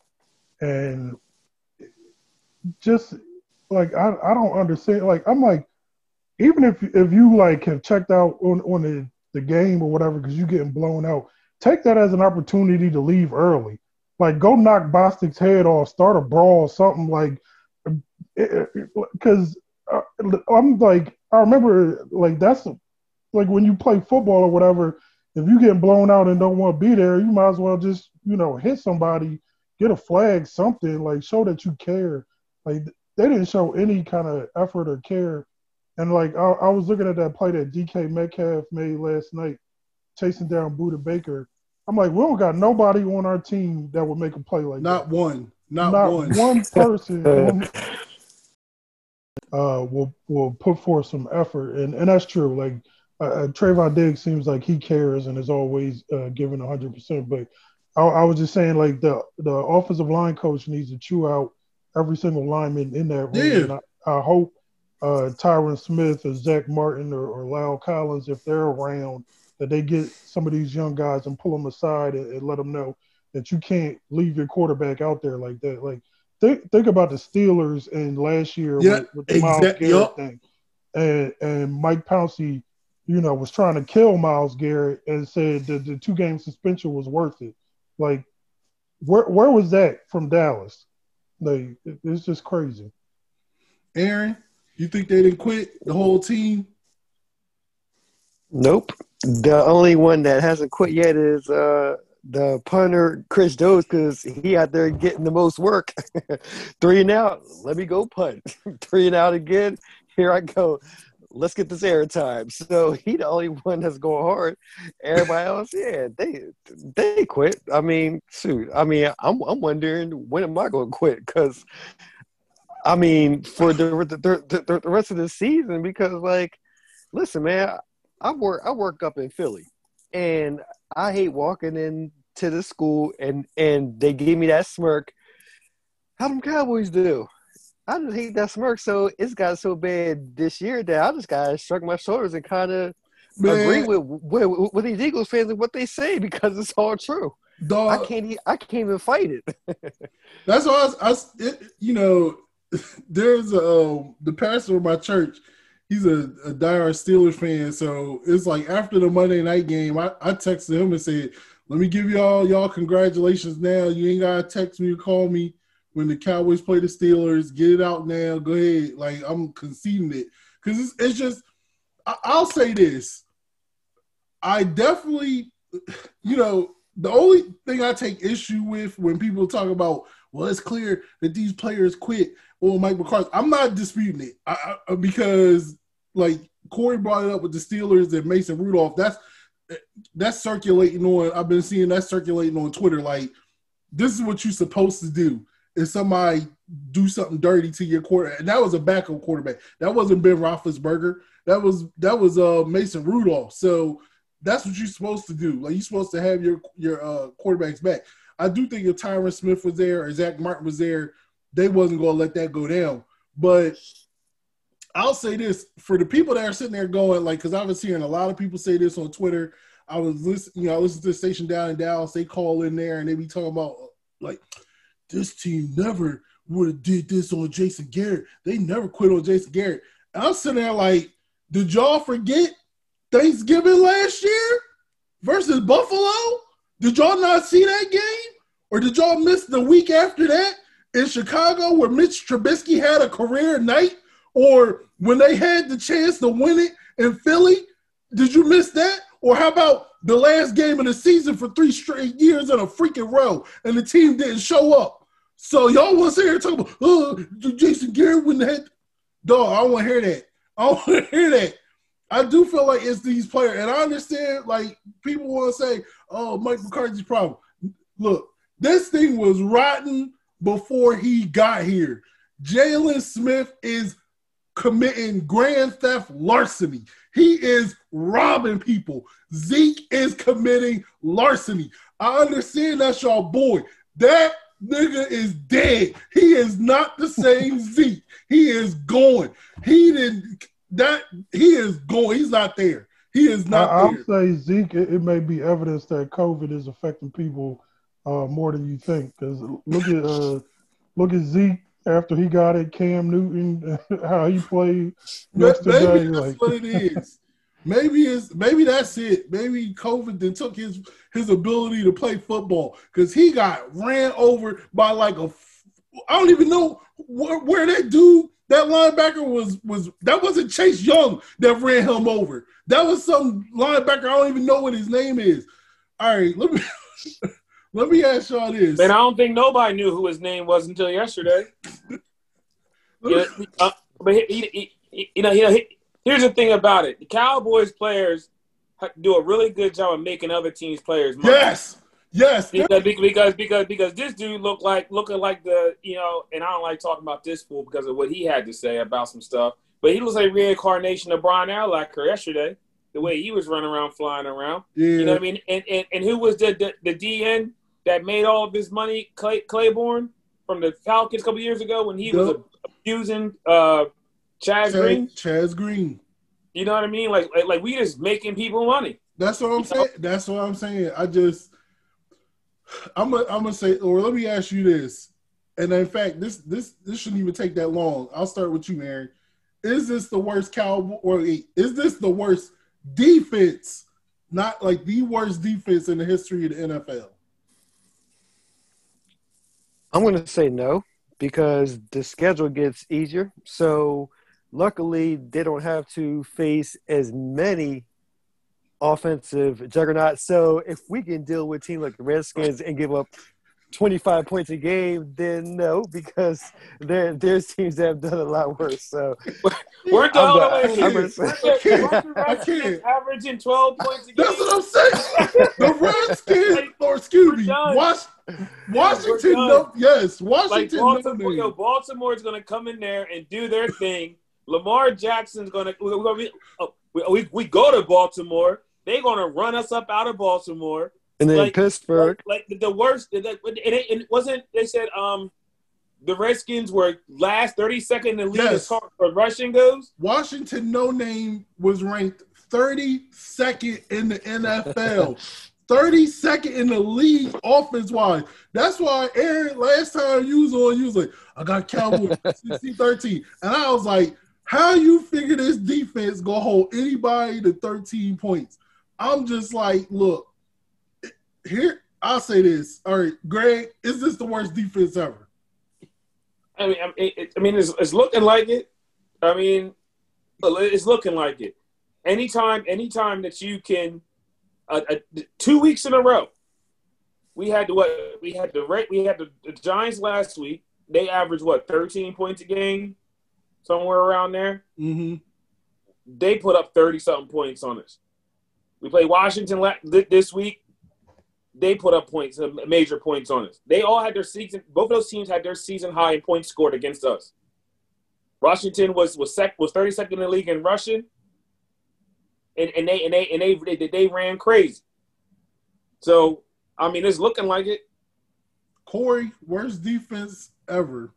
And just, like, I, I don't understand. Like, I'm like, even if if you, like, have checked out on, on the, the game or whatever because you're getting blown out, take that as an opportunity to leave early. Like, go knock Bostic's head off, start a brawl, something, like, because I'm like, I remember, like, that's like when you play football or whatever, if you get blown out and don't want to be there, you might as well just, you know, hit somebody, get a flag, something, like, show that you care. Like, they didn't show any kind of effort or care. And, like, I, I was looking at that play that D K Metcalf made last night, chasing down Budda Baker. I'm like, we don't got nobody on our team that would make a play like Not that. One. Not, Not one. Not one person. one, Uh, will will put forth some effort, and, and that's true. Like uh, Trayvon Diggs seems like he cares and is always uh, giving one hundred percent. But I, I was just saying, like, the the offensive line coach needs to chew out every single lineman in that yeah. room. And I, I hope uh, Tyron Smith or Zach Martin or, or Lyle Collins, if they're around, that they get some of these young guys and pull them aside and, and let them know that you can't leave your quarterback out there like that. Like. Think, think about the Steelers and last year yeah, with, with the exactly, Myles Garrett yep. thing. And, and Mike Pouncey, you know, was trying to kill Myles Garrett and said that the two-game suspension was worth it. Like, where where was that from Dallas? Like, it, it's just crazy. Aaron, you think they didn't quit, the whole team? Nope. The only one that hasn't quit yet is uh... – the punter, Chris Doze, because he out there getting the most work. Three and out. Let me go punt. Three and out again. Here I go. Let's get this airtime. So he the only one that's going hard. Everybody else, yeah, they they quit. I mean, shoot. I mean, I'm I'm wondering, when am I going to quit? Because, I mean, for the the, the the rest of the season, because, like, listen, man, I work I work up in Philly, and I hate walking into the school and, and they give me that smirk. How them Cowboys do? I just hate that smirk. So it's got so bad this year that I just got to shrug my shoulders and kind of agree with, with with these Eagles fans and what they say, because it's all true. Dog, I can't I can't even fight it. That's why I, was, I was, it, you know, there's a, the pastor of my church. He's a, a diehard Steelers fan, so it's like after the Monday night game, I, I texted him and said, let me give y'all y'all congratulations now. You ain't got to text me or call me when the Cowboys play the Steelers. Get it out now. Go ahead. Like, I'm conceding it. Because it's, it's just I, – I'll say this. I definitely – you know, the only thing I take issue with when people talk about, well, it's clear that these players quit or Mike McCarthy, I'm not disputing it I, I, because – like Corey brought it up with the Steelers and Mason Rudolph. That's that's circulating on. I've been seeing that circulating on Twitter. Like, this is what you're supposed to do if somebody do something dirty to your quarterback. And that was a backup quarterback. That wasn't Ben Roethlisberger. That was that was uh, Mason Rudolph. So that's what you're supposed to do. Like, you're supposed to have your your uh, quarterbacks back. I do think if Tyron Smith was there or Zach Martin was there, they wasn't going to let that go down. But I'll say this for the people that are sitting there going, like, because I was hearing a lot of people say this on Twitter. I was listening, you know, I listened to the station down in Dallas. They call in there and they be talking about, like, this team never would have did this on Jason Garrett. They never quit on Jason Garrett. And I'm sitting there like, did y'all forget Thanksgiving last year versus Buffalo? Did y'all not see that game? Or did y'all miss the week after that in Chicago where Mitch Trubisky had a career night? Or when they had the chance to win it in Philly, did you miss that? Or how about the last game of the season for three straight years in a freaking row and the team didn't show up? So y'all want to sit here and talk about, oh, Jason Garrett wouldn't have – dog, I don't want to hear that. I don't want to hear that. I do feel like it's these players. And I understand, like, people want to say, oh, Mike McCarthy's problem. Look, this thing was rotten before he got here. Jaylon Smith is committing grand theft larceny. He is robbing people. Zeke is committing larceny. I understand that's your boy. That nigga is dead. He is not the same Zeke. He is gone. He didn't that he is gone. He's not there. He is not I, there. I would say Zeke, it, it may be evidence that COVID is affecting people uh, more than you think. Because look at uh, look at Zeke. After he got it, Cam Newton, how he played yesterday. Maybe that's like. What it is. Maybe it's maybe that's it. Maybe COVID then took his his ability to play football because he got ran over by like a. I don't even know where, where that dude, that linebacker was was. That wasn't Chase Young that ran him over. That was some linebacker. I don't even know what his name is. All right, let me. Let me ask y'all this. And I don't think nobody knew who his name was until yesterday. yeah, uh, but he, he, he, he, you know, he, he, here's the thing about it: the Cowboys players do a really good job of making other teams' players money. Yes, yes. Because because because because this dude looked like looking like the you know, and I don't like talking about this fool because of what he had to say about some stuff. But he looks like reincarnation of Brian Urlacher yesterday. The way he was running around, flying around. Yeah. You know what I mean? And and, and who was the, the the D N that made all of his money, Clay, Claiborne, from the Falcons a couple years ago when he yep. was abusing uh, Chaz, Chaz Green? Chaz Green. You know what I mean? Like, like, like we just making people money. That's what I'm you saying. Know? That's what I'm saying. I just – I'm going I'm to say – or let me ask you this. And, in fact, this this this shouldn't even take that long. I'll start with you, Aaron. Is this the worst Cowboy – or is this the worst – defense, not like the worst defense in the history of the N F L? I'm going to say no because the schedule gets easier. So, luckily, they don't have to face as many offensive juggernauts. So, if we can deal with teams like the Redskins and give up twenty-five points a game, then no, because there, there's teams that have done a lot worse. So we're averaging twelve points a game. That's what I'm saying. The Redskins or Scooby. Was, Washington, no, yes, Washington. Like Baltimore, no Baltimore's going to come in there and do their thing. Lamar Jackson's going to oh, – we, we go to Baltimore. They're going to run us up out of Baltimore. And then like, Pittsburgh, like, like the worst, and it, it wasn't. They said um, the Redskins were last thirty-second in the league as far as rushing goes. Washington, no name, was ranked thirty-second in the N F L, thirty-second in the league offense wise. That's why Aaron, last time you was on, you was like, "I got Cowboys sixteen thirteen," and I was like, "How you figure this defense gonna hold anybody to thirteen points?" I'm just like, look. Here, I'll say this. All right, Greg, is this the worst defense ever? I mean, it, I mean, it's, it's looking like it. I mean, it's looking like it. Anytime, anytime that you can, uh, uh, two weeks in a row, we had the what? We had the we had the, the Giants last week. They averaged what, thirteen points a game, somewhere around there. Mm-hmm. They put up thirty something points on us. We played Washington this week. They put up points, major points on us. They all had their season. Both of those teams had their season high in points scored against us. Washington was was sec, was thirty-second in the league in rushing, and and they and they and they they, they ran crazy. So I mean, it's looking like it. Corey, worst defense ever.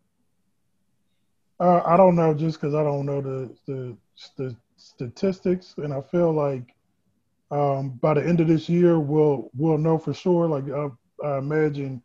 Uh, I don't know, just because I don't know the, the the statistics, and I feel like. Um, by the end of this year, we'll we'll know for sure. Like I, I imagine,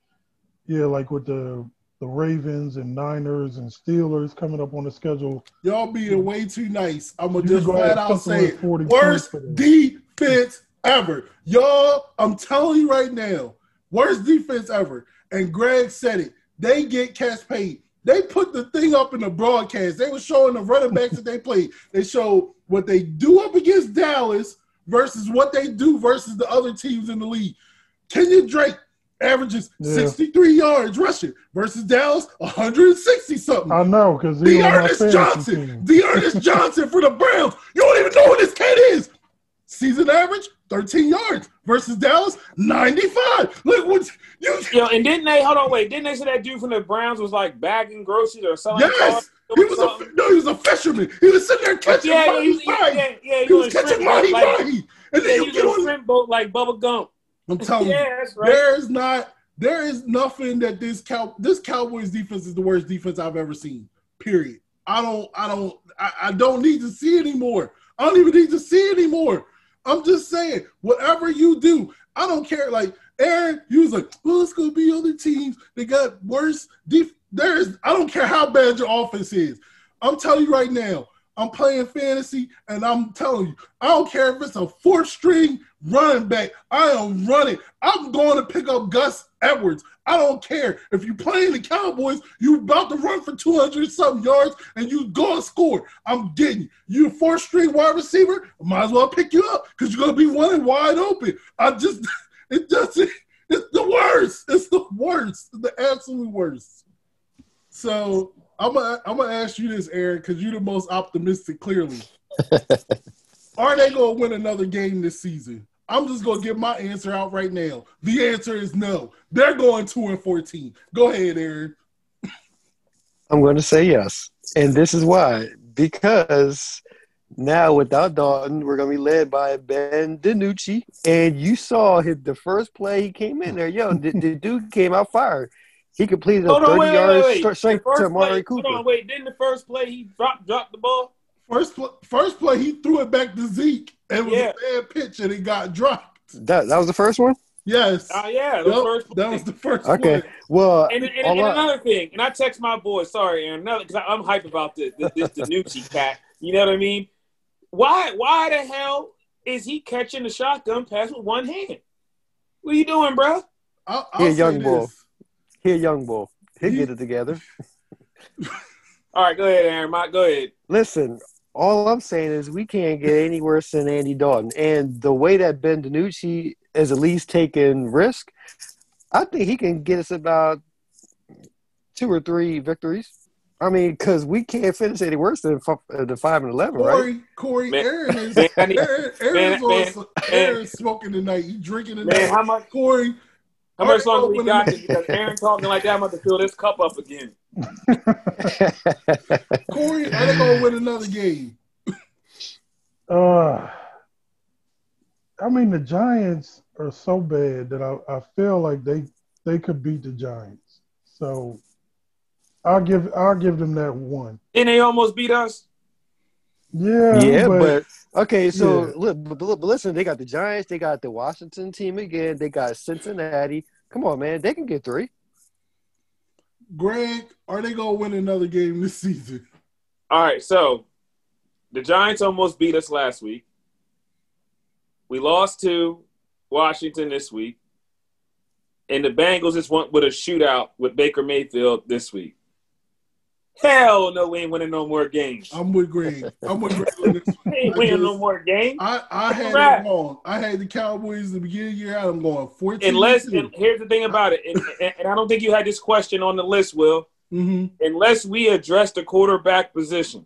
yeah, like with the the Ravens and Niners and Steelers coming up on the schedule. Y'all being way too nice. I'm gonna just flat out say it. Worst defense ever, y'all. I'm telling you right now, worst defense ever. And Greg said it. They get cash paid. They put the thing up in the broadcast. They were showing the running backs that they played. They showed what they do up against Dallas. versus what they do versus the other teams in the league. Kenyon Drake averages yeah. sixty-three yards rushing versus Dallas one hundred sixty something. I know, because the Ernest Johnson, the Ernest Johnson for the Browns. You don't even know who this kid is. Season average thirteen yards versus Dallas ninety-five. Look what you. Yo, and didn't they hold on? Wait, didn't they say that dude from the Browns was like bagging groceries or something? Yes. He was a, no, he was a fisherman. He was sitting there catching yeah, mahi mahi. Yeah, yeah, yeah, he, he was, was catching mahi mahi. Like, and then you get on a shrimp boat like Bubba Gump. I'm telling yeah, you, that's right. there is not, there is nothing that this cow, this Cowboys defense is the worst defense I've ever seen. Period. I don't, I don't, I, I don't need to see anymore. I don't even need to see anymore. I'm just saying, whatever you do, I don't care. Like Aaron, you was like, well, it's gonna be other teams that got worse defense. There is, I don't care how bad your offense is. I'm telling you right now, I'm playing fantasy, and I'm telling you, I don't care if it's a fourth-string running back. I am running. I'm going to pick up Gus Edwards. I don't care. If you're playing the Cowboys, you're about to run for two hundred something yards, and you're going to score. I'm getting you. You're a fourth-string wide receiver, I might as well pick you up because you're going to be running wide open. I just – it doesn't – it's the worst. It's the worst, the absolute worst. So I'm gonna I'm gonna ask you this, Aaron, because you're the most optimistic. Clearly, are they gonna win another game this season? I'm just gonna get my answer out right now. The answer is no. They're going two and fourteen. Go ahead, Aaron. I'm going to say yes, and this is why, because now without Dalton, we're gonna be led by Ben DiNucci, and you saw his, the first play he came in there. Yo, the, the dude came out fired. He completed a thirty-yard straight to Amari Cooper. Hold on, wait. Didn't the first play he dropped dropped the ball? First play, first play he threw it back to Zeke. It was yeah. a bad pitch, and it got dropped. That that was the first one? Yes. Oh, uh, yeah. The yep, first that was the first one. Okay. Play. Well, and, and, and, and another thing, and I text my boy, sorry, Aaron, because I'm hyped about this, this, this DiNucci cat. You know what I mean? Why, why the hell is he catching the shotgun pass with one hand? What are you doing, bro? I'll, I'll yeah, young boy. He a young boy. He'll get it together. All right, go ahead, Aaron. Mike, go ahead. Listen, all I'm saying is we can't get any worse than Andy Dalton. And the way that Ben DiNucci is at least taking risk, I think he can get us about two or three victories. I mean, because we can't finish any worse than the five and eleven, Corey, right? Corey, man, Aaron is man, Aaron, Aaron's man, man, Aaron's smoking tonight. He's drinking tonight. Man, how much, Corey? How much longer we got? Because Aaron talking like that, I'm about to fill this cup up again. Corey, I ain't gonna win another game. uh, I mean, the Giants are so bad that I, I feel like they they could beat the Giants. So I'll give I'll give them that one. And they almost beat us. Yeah, yeah, but, but okay. So yeah. look, but, but listen, they got the Giants, they got the Washington team again, they got Cincinnati. Come on, man, they can get three. Greg, are they gonna win another game this season? All right, so the Giants almost beat us last week. We lost to Washington this week, and the Bengals just went with a shootout with Baker Mayfield this week. Hell no, we ain't winning no more games. I'm with Greg. I'm with Greg. On this one. We ain't I winning just, no more games. I, I had right. it wrong. I had the Cowboys at the beginning of the year. I'm going fourteen. Unless, and here's the thing about it, and, and, and I don't think you had this question on the list, Will. Mm-hmm. Unless we address the quarterback position,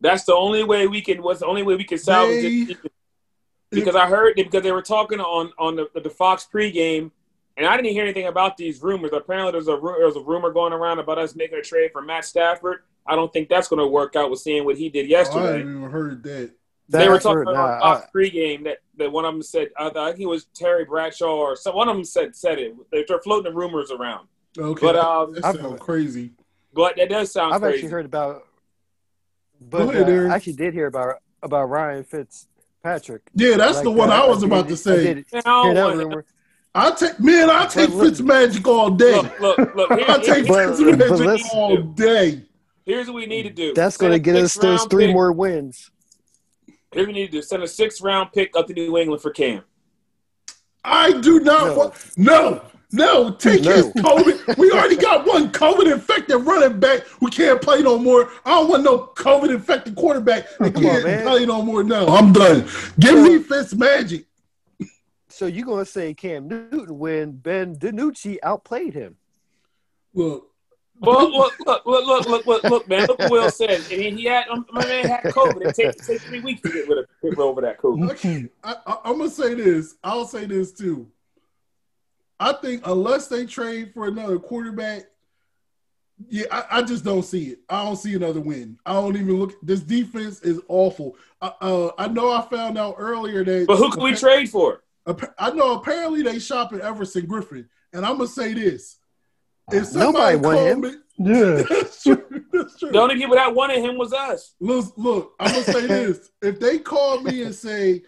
that's the only way we can. What's the only way we can salvage they, it? Because it, I heard it because they were talking on on the, the Fox pregame. And I didn't hear anything about these rumors. Apparently, there's a there's a rumor going around about us making a trade for Matt Stafford. I don't think that's going to work out with seeing what he did yesterday. Oh, I haven't even heard that. that they were talking about that. Off pregame that, that one of them said, I think it was Terry Bradshaw or some, one of them said said it. They're floating the rumors around. Okay, but, um, that sounds crazy. But that does sound I've crazy. I've actually heard about but, – uh, I actually did hear about about Ryan Fitzpatrick. Yeah, that's like, the one uh, I was about did, to say. Did, now, hear that rumor. I take man, I take Fitzmagic all day. Look, look, look. Here, I take Fitzmagic all day. Here's what we need to do. That's going to get us those three pick. more wins. Here's what we need to do. Send a six round pick up to New England for Cam. I do not. No, want, no, No, take no. his COVID. We already got one COVID-infected running back who can't play no more. I don't want no COVID-infected quarterback that Come can't on, play no more. No, I'm done. Give so, me Fitzmagic. So you're going to say Cam Newton when Ben DiNucci outplayed him? Look. Well, look, look, look, look, look, look, man. Look what Will said. I mean, he had um, my man had COVID. It takes take three weeks to get rid of get over that COVID. Okay, I, I, I'm gonna say this. I'll say this too. I think unless they trade for another quarterback, yeah, I, I just don't see it. I don't see another win. I don't even look. This defense is awful. Uh, uh, I know I found out earlier that. But who can we trade for? I know apparently they shopping Everson Griffin, and I'm gonna say this. If nobody wanted him. Me, yeah. That's true, that's true. The only people that wanted him was us. Look, look, I'm going to say this. If they call me and say,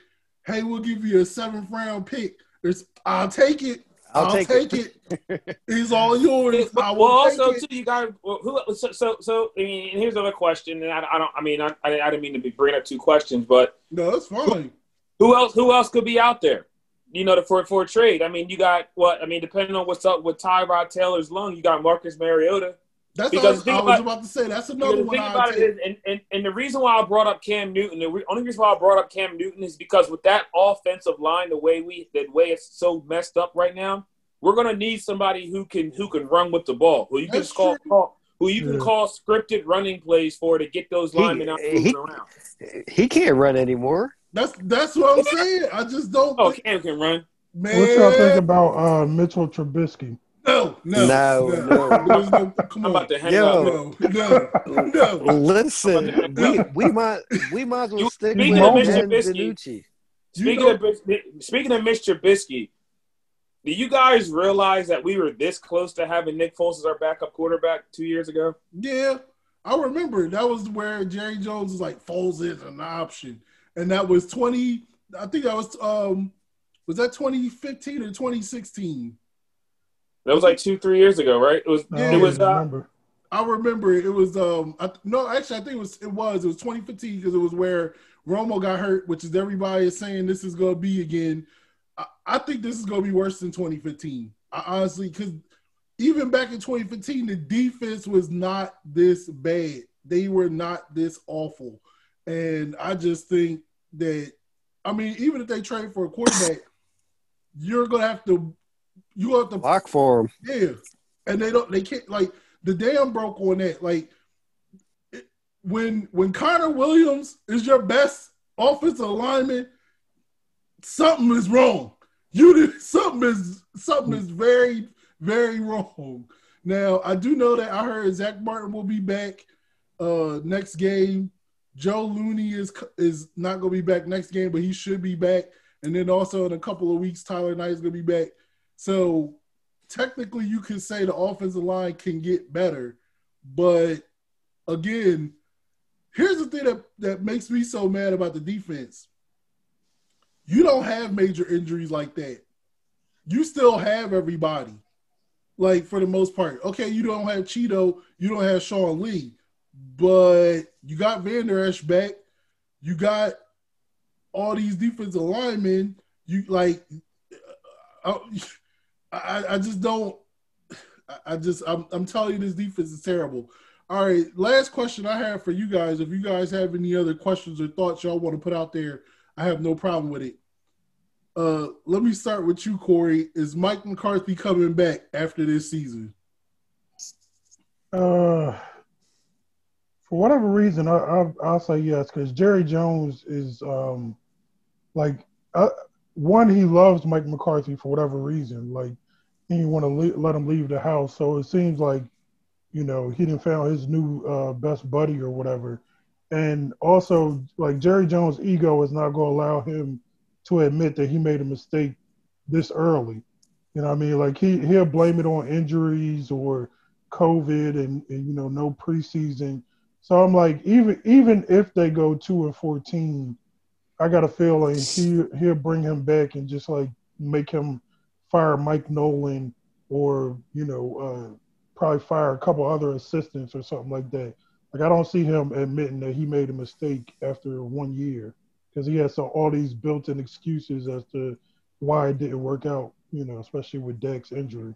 hey, we'll give you a seventh-round pick, it's, I'll take it. I'll, I'll take, take it. it. It's all yours. It's, I will well, take also, it. too, you got well, who? So, so, so, I mean, here's another question, and I, I don't. I mean, I, I didn't mean to be bringing up two questions, but no, that's fine. Who, who else? Who else could be out there? You know, the for for a trade. I mean, you got what? I mean, depending on what's up with Tyrod Taylor's lung, you got Marcus Mariota. That's because all, I was about, about to say. That's another one. Think about take. It is, and, and, and the reason why I brought up Cam Newton, the only reason why I brought up Cam Newton is because with that offensive line, the way we, the way it's so messed up right now, we're gonna need somebody who can who can run with the ball, who you can that's call, call, who you can yeah. call scripted running plays for to get those linemen he, out moving he, around. He can't run anymore. That's that's what I'm saying. I just don't. Oh, Cam can run. Man. What y'all think about uh, Mitchell Trubisky? No, no, no, no. no. no come I'm about to hang Yo. up. No, no. Listen, we we might we might as well stick with Ben DiNucci. Speaking of speaking of Mister Trubisky, do you guys realize that we were this close to having Nick Foles as our backup quarterback two years ago? Yeah, I remember that was where Jerry Jones was like, Foles is an option. And that was twenty. I think that was um, was that twenty fifteen or twenty sixteen? That was like two, three years ago, right? It was. Yeah, it was. I remember. Uh, I remember it was. Um, I, no, actually, I think it was. It was. It was twenty fifteen because it was where Romo got hurt, which is everybody is saying this is gonna be again. I, I think this is gonna be worse than twenty fifteen. I honestly, because even back in twenty fifteen, the defense was not this bad. They were not this awful. And I just think that, I mean, even if they trade for a quarterback, you're gonna have to, you have to block for him. Yeah, and they don't, they can't like the damn broke on that. Like it, when when Connor Williams is your best offensive lineman, something is wrong. You did something is something is very very wrong. Now I do know that I heard Zach Martin will be back uh, next game. Joe Looney is is not going to be back next game, but he should be back. And then also in a couple of weeks, Tyler Knight is going to be back. So technically you can say the offensive line can get better. But, again, here's the thing that, that makes me so mad about the defense. You don't have major injuries like that. You still have everybody, like, for the most part. Okay, you don't have Cheeto. You don't have Sean Lee. But you got Van Der Esch back. You got all these defensive linemen. You like, I, I, I just don't. I just, I'm, I'm telling you, this defense is terrible. All right, last question I have for you guys. If you guys have any other questions or thoughts y'all want to put out there, I have no problem with it. Uh, let me start with you, Corey. Is Mike McCarthy coming back after this season? Uh. For whatever reason, I, I, I'll say yes, because Jerry Jones is, um, like, uh, one, he loves Mike McCarthy for whatever reason. Like, he didn't want to le- let him leave the house. So it seems like, you know, he didn't found his new uh, best buddy or whatever. And also, like, Jerry Jones' ego is not going to allow him to admit that he made a mistake this early. You know what I mean? Like, he, he'll blame it on injuries or COVID and, and you know, no preseason. So I'm like, even even if they go two and fourteen, I got to feel like he he'll bring him back and just like make him fire Mike Nolan or you know uh, probably fire a couple other assistants or something like that. Like I don't see him admitting that he made a mistake after one year because he has so, all these built-in excuses as to why it didn't work out you know, especially with Dak's injury.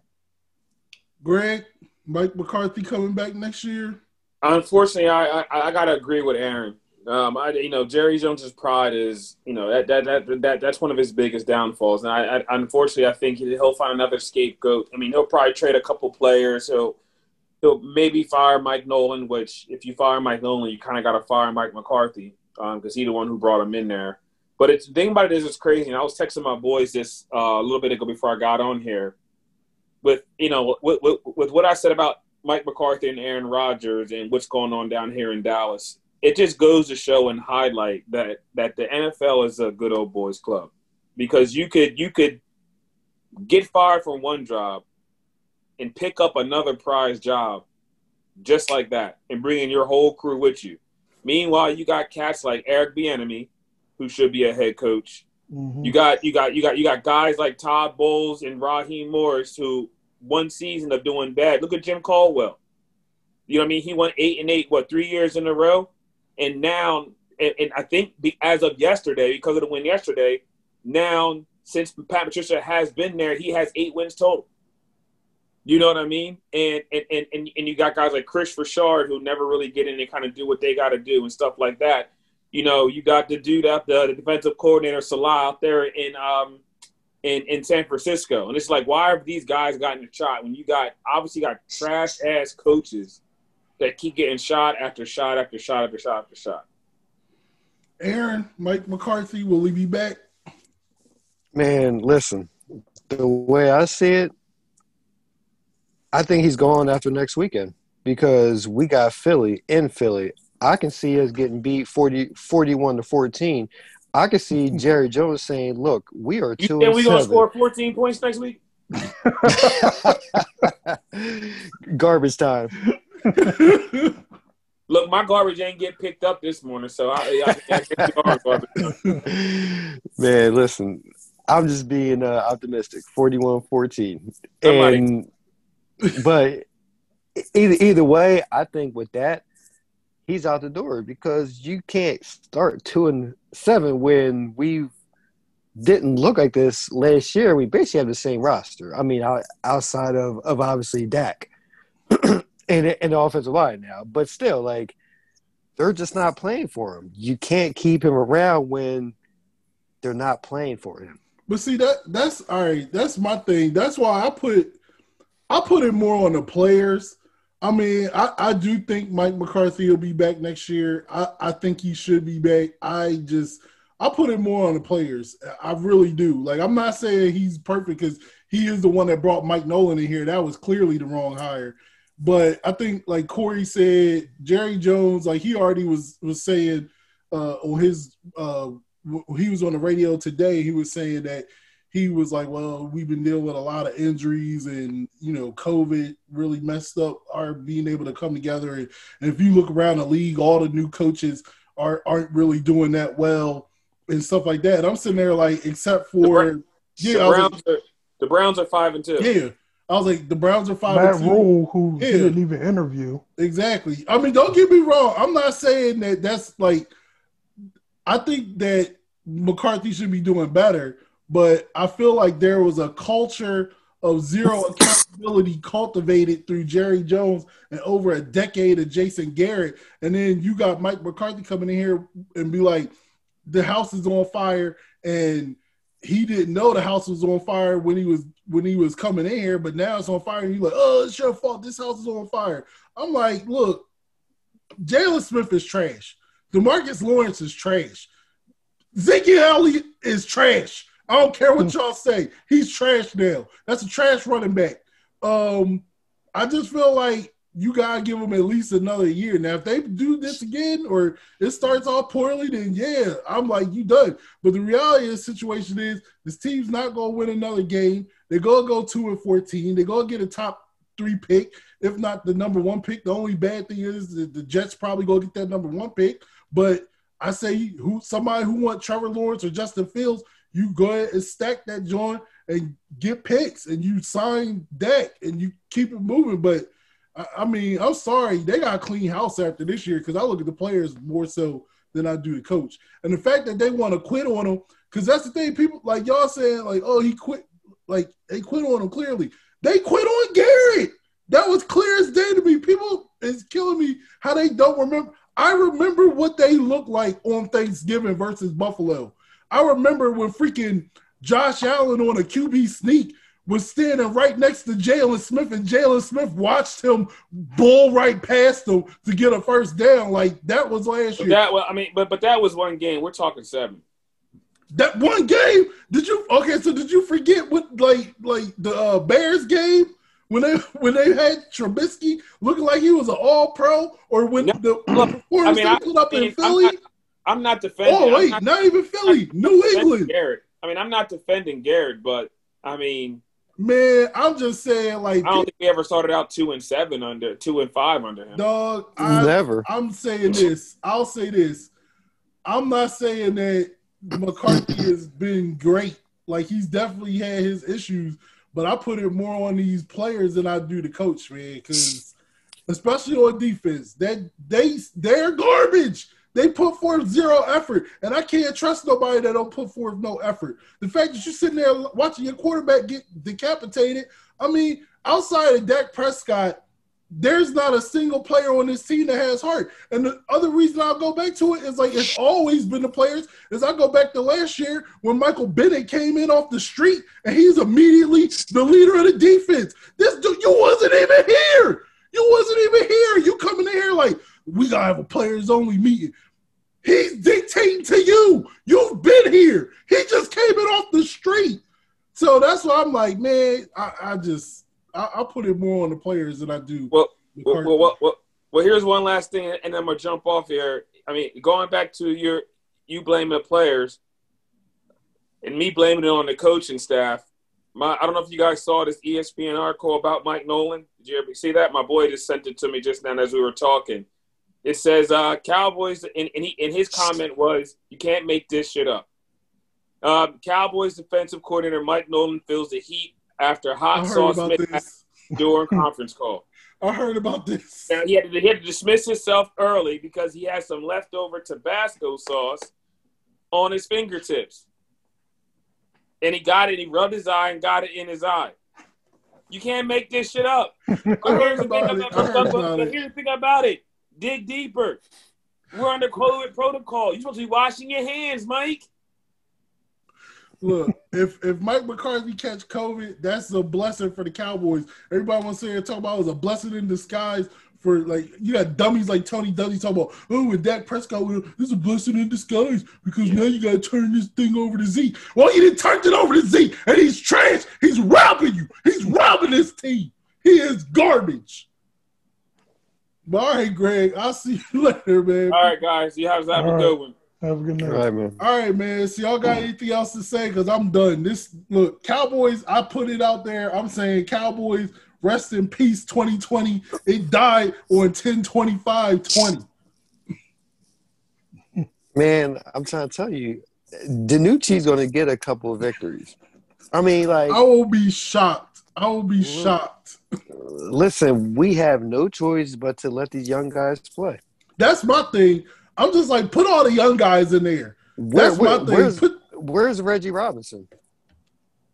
Greg, Mike McCarthy coming back next year? Unfortunately, I I, I gotta agree with Aaron. Um, I you know Jerry Jones's pride is you know that that that, that that's one of his biggest downfalls, and I, I unfortunately I think he'll find another scapegoat. I mean, he'll probably trade a couple players. He'll he'll maybe fire Mike Nolan, which if you fire Mike Nolan, you kind of gotta fire Mike McCarthy because um, he's the one who brought him in there. But it's, the thing about it is, it's crazy. And I was texting my boys this uh, a little bit ago before I got on here with you know with, with with what I said about Mike McCarthy and Aaron Rodgers and what's going on down here in Dallas. It just goes to show and highlight that that the N F L is a good old boys club, because you could you could get fired from one job and pick up another prize job just like that and bring in your whole crew with you. Meanwhile, you got cats like Eric Bieniemy, who should be a head coach. Mm-hmm. You got you got you got you got guys like Todd Bowles and Raheem Morris, who one season of doing bad. Look at Jim Caldwell. You know what I mean? He won eight and eight, what, three years in a row? And now, and, and I think as of yesterday, because of the win yesterday, now since Pat Patricia has been there, he has eight wins total. You know what I mean? And and and and, and you got guys like Chris Richard who never really get in and kind of do what they got to do and stuff like that. You know, you got the dude out the, the defensive coordinator Salah out there in um in in San Francisco, and it's like, why have these guys gotten a shot when you got obviously got trash ass coaches that keep getting shot after shot after shot after shot after shot. Aaron, Mike McCarthy, will he be back? Man, listen, the way I see it, I think he's gone after next weekend because we got Philly in Philly. I can see us getting beat forty, forty-one to fourteen. I can see Jerry Jones saying, look, we are two and seven. You think we're going to score fourteen points next week? Garbage time. Look, my garbage ain't get picked up this morning, so I, I, I can't get garbage. Man, listen, I'm just being uh, optimistic. forty-one fourteen. And, but either, either way, I think with that, he's out the door because you can't start two and seven when we didn't look like this last year. We basically have the same roster. I mean, outside of, of obviously Dak. And in the offensive line now. But still, like, they're just not playing for him. You can't keep him around when they're not playing for him. But see, that that's all right. That's my thing. That's why I put I put it more on the players. I mean, I, I do think Mike McCarthy will be back next year. I, I think he should be back. I just I put it more on the players. I really do. Like, I'm not saying he's perfect because he is the one that brought Mike Nolan in here. That was clearly the wrong hire. But I think, like Corey said, Jerry Jones, like he already was was saying, uh, on his uh, w- he was on the radio today. He was saying that he was like, well, we've been dealing with a lot of injuries, and you know, COVID really messed up our being able to come together. And, and if you look around the league, all the new coaches are aren't really doing that well and stuff like that. And I'm sitting there like, except for the, Bra- yeah, the Browns, like, are, the Browns are five and two. Yeah. I was like, the Browns are five. Matt Rule, who yeah. didn't even interview. Exactly. I mean, don't get me wrong. I'm not saying that that's like. I think that McCarthy should be doing better, but I feel like there was a culture of zero accountability cultivated through Jerry Jones and over a decade of Jason Garrett, and then you got Mike McCarthy coming in here and be like, the house is on fire, and he didn't know the house was on fire when he was when he was coming in here, but now it's on fire. And you're like, oh, it's your fault. This house is on fire. I'm like, look, Jaylon Smith is trash. Demarcus Lawrence is trash. Ezekiel Elliott is trash. I don't care what y'all say. He's trash now. That's a trash running back. Um, I just feel like you got to give him at least another year. Now, if they do this again or it starts off poorly, then yeah, I'm like, you done. But the reality of the situation is this team's not going to win another game. They're going to go two and fourteen. They're going to get a top three pick, if not the number one pick. The only bad thing is that the Jets probably going to get that number one pick. But I say who somebody who wants Trevor Lawrence or Justin Fields, you go ahead and stack that joint and get picks, and you sign Dak, and you keep it moving. But I mean, I'm sorry. They got a clean house after this year because I look at the players more so than I do the coach. And the fact that they want to quit on him, because that's the thing people – like y'all saying, like, oh, he quit. Like, they quit on him clearly. They quit on Garrett. That was clear as day to me. People is killing me how they don't remember. I remember what they look like on Thanksgiving versus Buffalo. I remember when freaking Josh Allen on a Q B sneak was standing right next to Jaylon Smith, and Jaylon Smith watched him bull right past him to get a first down. Like, that was last but year. That, well, I mean, but but that was one game. We're talking seven. That one game? Did you okay? So did you forget what like like the uh, Bears game when they when they had Trubisky looking like he was an All Pro, or when no, the look, performance I mean, they put I, up in I, Philly? I, I, I'm not defending. Oh wait, not, not even Philly, not New England. Garrett. I mean, I'm not defending Garrett, but I mean, man, I'm just saying, like, I don't think we ever started out two and seven under, two and five under him. Dog, I, never. I'm saying this. I'll say this. I'm not saying that McCarthy has been great. Like, he's definitely had his issues, but I put it more on these players than I do the coach, man. Because especially on defense, that they they're garbage. They put forth zero effort, and I can't trust nobody that don't put forth no effort. The fact that you're sitting there watching your quarterback get decapitated, I mean, outside of Dak Prescott, there's not a single player on this team that has heart. And the other reason I'll go back to it is, like, it's always been the players. As I go back to last year when Michael Bennett came in off the street, and he's immediately the leader of the defense. This dude, you wasn't even here. You wasn't even here. You coming in here like, we got to have a players-only meeting. He's dictating to you. You've been here. He just came in off the street. So that's why I'm like, man, I, I just I, – I put it more on the players than I do. Well, well, well, well, well, here's one last thing, and I'm going to jump off here. I mean, going back to your you blaming the players and me blaming it on the coaching staff, my, I don't know if you guys saw this E S P N article about Mike Nolan. Did you ever see that? My boy just sent it to me just now as we were talking. It says uh, Cowboys, and, and, he, and his comment was, you can't make this shit up. Um, Cowboys defensive coordinator Mike Nolan feels the heat after hot sauce during conference call. I heard about this. Now, he, had to, he had to dismiss himself early because he had some leftover Tabasco sauce on his fingertips. And he got it, he rubbed his eye and got it in his eye. You can't make this shit up. But here's the thing about, about, about, it. Here's the thing about it. Dig deeper. We're under COVID protocol. You're supposed to be washing your hands, Mike. Look, if if Mike McCarthy catch COVID, that's a blessing for the Cowboys. Everybody wants to hear talk about it was a blessing in disguise for, like, you got dummies like Tony Dungy talking about, oh, with Dak Prescott, this is a blessing in disguise because now you got to turn this thing over to Zeke. Well, you didn't turn it over to Zeke, and he's trash. He's robbing you. He's robbing this team. He is garbage. But all right, Greg, I'll see you later, man. All right, guys. You have a good one. Have a good night. All right, man. All right, man. So y'all got anything else to say? Because I'm done. This look, Cowboys, I put it out there. I'm saying Cowboys, rest in peace, twenty twenty. It died on ten twenty-five twenty. Man, I'm trying to tell you, DiNucci's going to get a couple of victories. I mean, like. I will be shocked. I will be mm-hmm. shocked. Listen, we have no choice but to let these young guys play. That's my thing. I'm just like, put all the young guys in there. That's where, where, my thing. Where's, put, where's Reggie Robinson?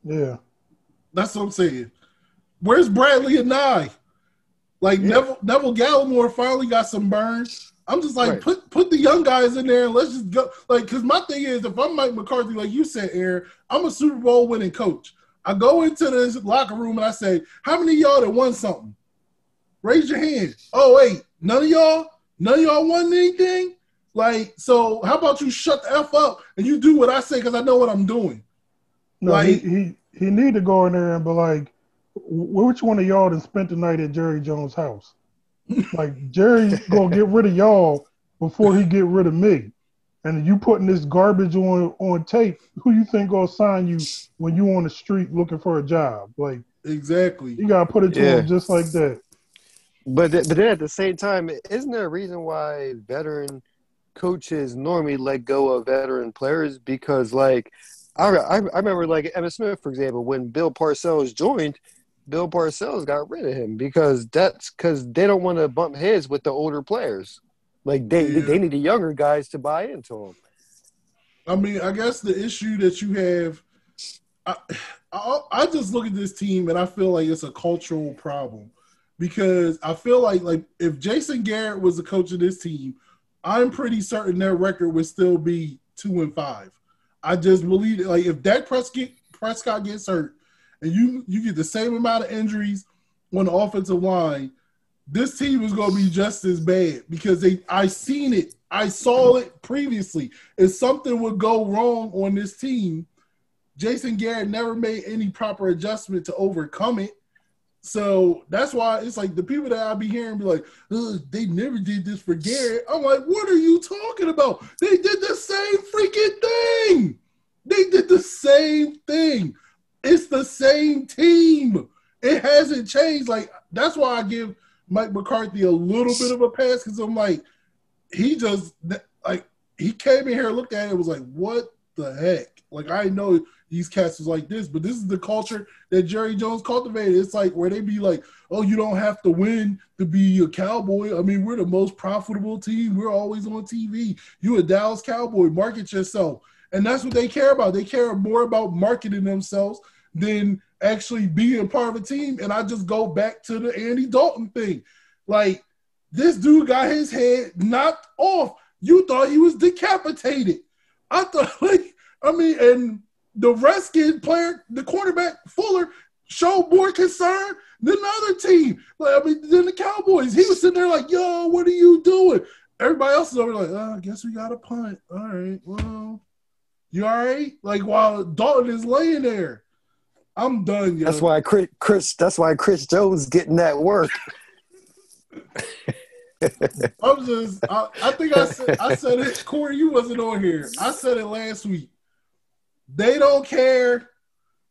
Yeah. That's what I'm saying. Where's Bradley and I? Like, yeah. Neville, Neville Gallimore finally got some burn. I'm just like, right. put put the young guys in there and let's just go. Like, because my thing is, if I'm Mike McCarthy, like you said, Aaron, I'm a Super Bowl winning coach. I go into this locker room and I say, how many of y'all that won something? Raise your hand. Oh, wait, none of y'all? None of y'all won anything? Like, so how about you shut the F up and you do what I say because I know what I'm doing? No, like, he, he, he need to go in there and be like, which one of y'all that spent the night at Jerry Jones' house? Like, Jerry's going to get rid of y'all before he get rid of me. And you putting this garbage on, on tape, who you think gonna sign you when you on the street looking for a job? Like, exactly. You gotta put it to yeah. them just like that. But th- but then at the same time, isn't there a reason why veteran coaches normally let go of veteran players? Because, like, I I, I remember, like, Emmitt Smith, for example, when Bill Parcells joined, Bill Parcells got rid of him because that's because they don't want to bump heads with the older players. Like, they yeah. they need the younger guys to buy into them. I mean, I guess the issue that you have I, I, I just look at this team and I feel like it's a cultural problem, because I feel like like if Jason Garrett was the coach of this team, I'm pretty certain their record would still be two and five. I just believe it. Like if Dak Prescott Prescott gets hurt and you you get the same amount of injuries on the offensive line, this team is going to be just as bad, because they I seen it. I saw it previously. If something would go wrong on this team, Jason Garrett never made any proper adjustment to overcome it. So that's why it's like the people that I be hearing be like, ugh, they never did this for Garrett. I'm like, what are you talking about? They did the same freaking thing. They did the same thing. It's the same team. It hasn't changed. Like, that's why I give Mike McCarthy a little bit of a pass, because I'm like, he just, like, he came in here, looked at it, and was like, what the heck? Like, I know these cats is like this, but this is the culture that Jerry Jones cultivated. It's like where they be like, oh, you don't have to win to be a Cowboy. I mean, we're the most profitable team. We're always on T V. You a Dallas Cowboy. Market yourself. And that's what they care about. They care more about marketing themselves than actually being part of a team. And I just go back to the Andy Dalton thing. Like, this dude got his head knocked off. You thought he was decapitated. I thought, like, I mean, and the Redskins player, the quarterback, Fuller, showed more concern than the other team. Like, I mean, than the Cowboys. He was sitting there like, yo, what are you doing? Everybody else is over like, oh, I guess we got a punt. All right, well, you all right? Like, while Dalton is laying there. I'm done, yo. That's why Chris, Chris that's why Chris Jones getting that work. I'm just I, I think I said I said it, Corey, you wasn't on here. I said it last week. They don't care,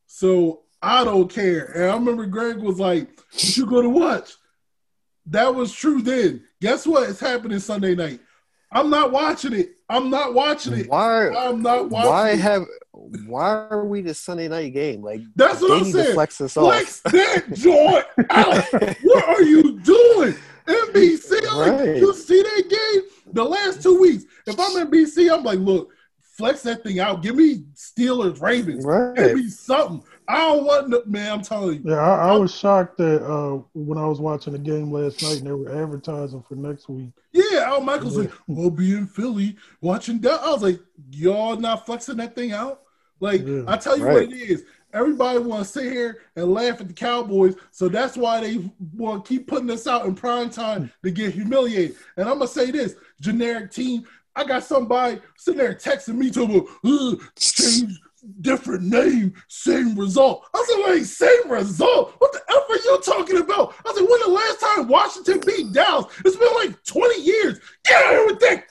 so I don't care. And I remember Greg was like, what you gonna watch? That was true then. Guess what? It's happening Sunday night. I'm not watching it. I'm not watching it. Why I'm not watching why it. have why are we the Sunday night game? Like, that's what I'm saying. Flex us flex off. That joint out. What are you doing? N B C, like, right. You see that game the last two weeks. If I'm N B C, I'm like, look, flex that thing out. Give me Steelers, Ravens. Right. Give me something. I don't want no, man, I'm telling you. Yeah, I, I was shocked that uh, when I was watching the game last night and they were advertising for next week. Yeah, Al Michaels yeah. like, we'll be in Philly watching that. I was like, y'all not flexing that thing out? Like, yeah, I tell you right. what it is. Everybody want to sit here and laugh at the Cowboys, so that's why they want to keep putting us out in prime time to get humiliated. And I'm going to say this, generic team, I got somebody sitting there texting me to ugh, change different name, same result. I said, wait, same result? What the F are you talking about? I said, when the last time Washington beat Dallas? It's been like twenty years. Get out of here with that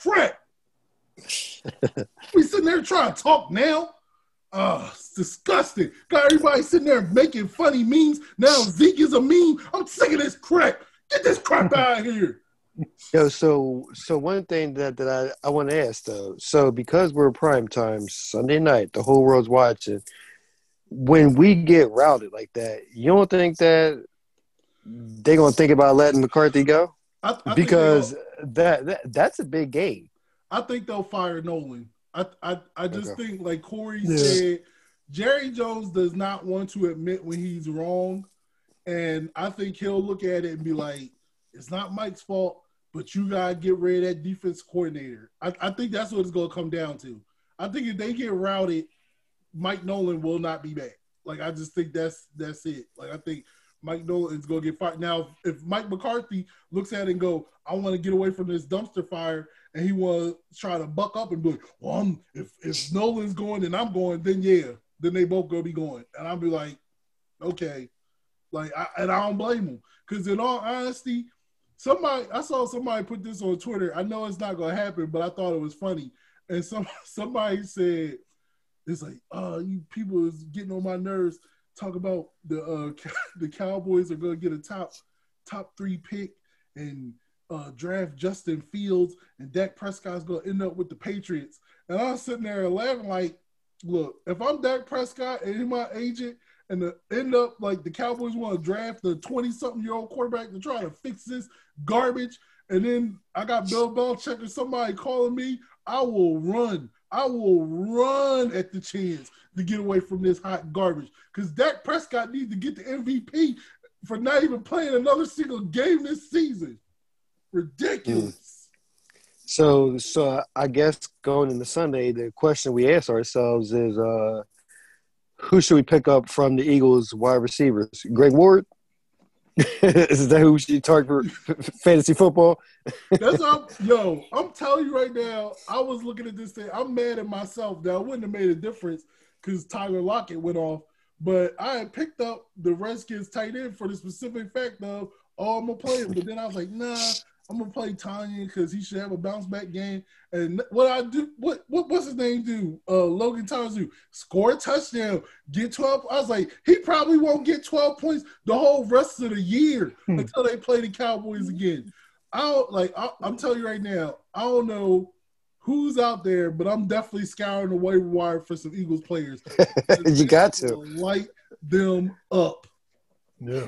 crap. We sitting there trying to talk now. Oh, it's disgusting. Got everybody sitting there making funny memes. Now Zeke is a meme. I'm sick of this crap. Get this crap out of here. Yo, so so one thing that, that I, I want to ask, though. So because we're prime time, Sunday night, the whole world's watching. When we get routed like that, you don't think that they're going to think about letting McCarthy go? I, I because that, that that's a big game. I think they'll fire Nolan. I, I I just okay. think, like Corey yeah. said, Jerry Jones does not want to admit when he's wrong. And I think he'll look at it and be like, it's not Mike's fault, but you got to get rid of that defense coordinator. I, I think that's what it's going to come down to. I think if they get routed, Mike Nolan will not be back. Like, I just think that's that's it. Like, I think Mike Nolan is going to get fired. Now, if Mike McCarthy looks at it and go, I want to get away from this dumpster fire, and he want to try to buck up and be like, well, I'm, if, if Nolan's going and I'm going, then yeah, then they both going to be going. And I'll be like, okay. Like, I, and I don't blame him. Because in all honesty, somebody, I saw somebody put this on Twitter. I know it's not going to happen, but I thought it was funny. And some somebody said, it's like, oh, you people is getting on my nerves. Talk about the uh, the Cowboys are going to get a top top three pick and uh, draft Justin Fields, and Dak Prescott's going to end up with the Patriots. And I was sitting there laughing like, look, if I'm Dak Prescott and my agent and the end up like the Cowboys want to draft the twenty-something-year-old quarterback to try to fix this garbage, and then I got Bill Belichick or somebody calling me, I will run. I will run at the chance to get away from this hot garbage because Dak Prescott needs to get the M V P for not even playing another single game this season. Ridiculous. Mm. So, so I guess going into Sunday, the question we ask ourselves is, uh, who should we pick up from the Eagles' wide receivers? Greg Ward? Is that who we should target for fantasy football? That's how, yo, I'm telling you right now, I was looking at this thing. I'm mad at myself that I wouldn't have made a difference because Tyler Lockett went off. But I had picked up the Redskins tight end for the specific fact of, oh, I'm going to play him. But then I was like, nah, I'm going to play Tanya because he should have a bounce-back game. And what I do, what, what what's his name do? Uh, Logan Thomas do? Score a touchdown, get twelve. I was like, he probably won't get twelve points the whole rest of the year hmm. until they play the Cowboys again. I don't, like, I, I'm telling you right now, I don't know who's out there, but I'm definitely scouring the waiver wire for some Eagles players. You got to. Light them up. Yeah.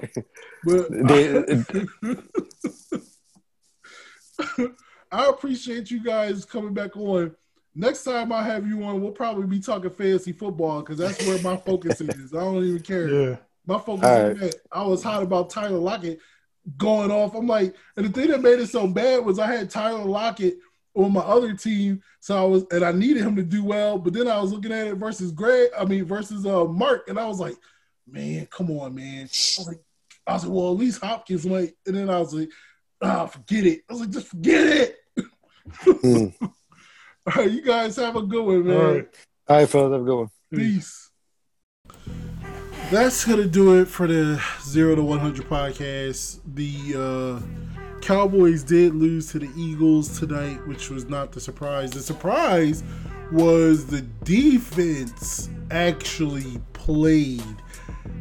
But they, I, I appreciate you guys coming back on. Next time I have you on, we'll probably be talking fantasy football because that's where my focus is. I don't even care. Yeah. My focus All is right. that. I was hot about Tyler Lockett going off. I'm like, and the thing that made it so bad was I had Tyler Lockett on my other team, so I was, and I needed him to do well. But then I was looking at it versus Greg, I mean versus uh, Mark, and I was like, man, come on, man. I was like, I was like, well, at least Hopkins might. And then I was like, ah, forget it. I was like, just forget it. Mm. All right, you guys have a good one, man. All right, All right fellas, have a good one. Peace. That's gonna do it for the Zero to one hundred podcast. The uh, Cowboys did lose to the Eagles tonight, which was not the surprise. The surprise was the defense actually played.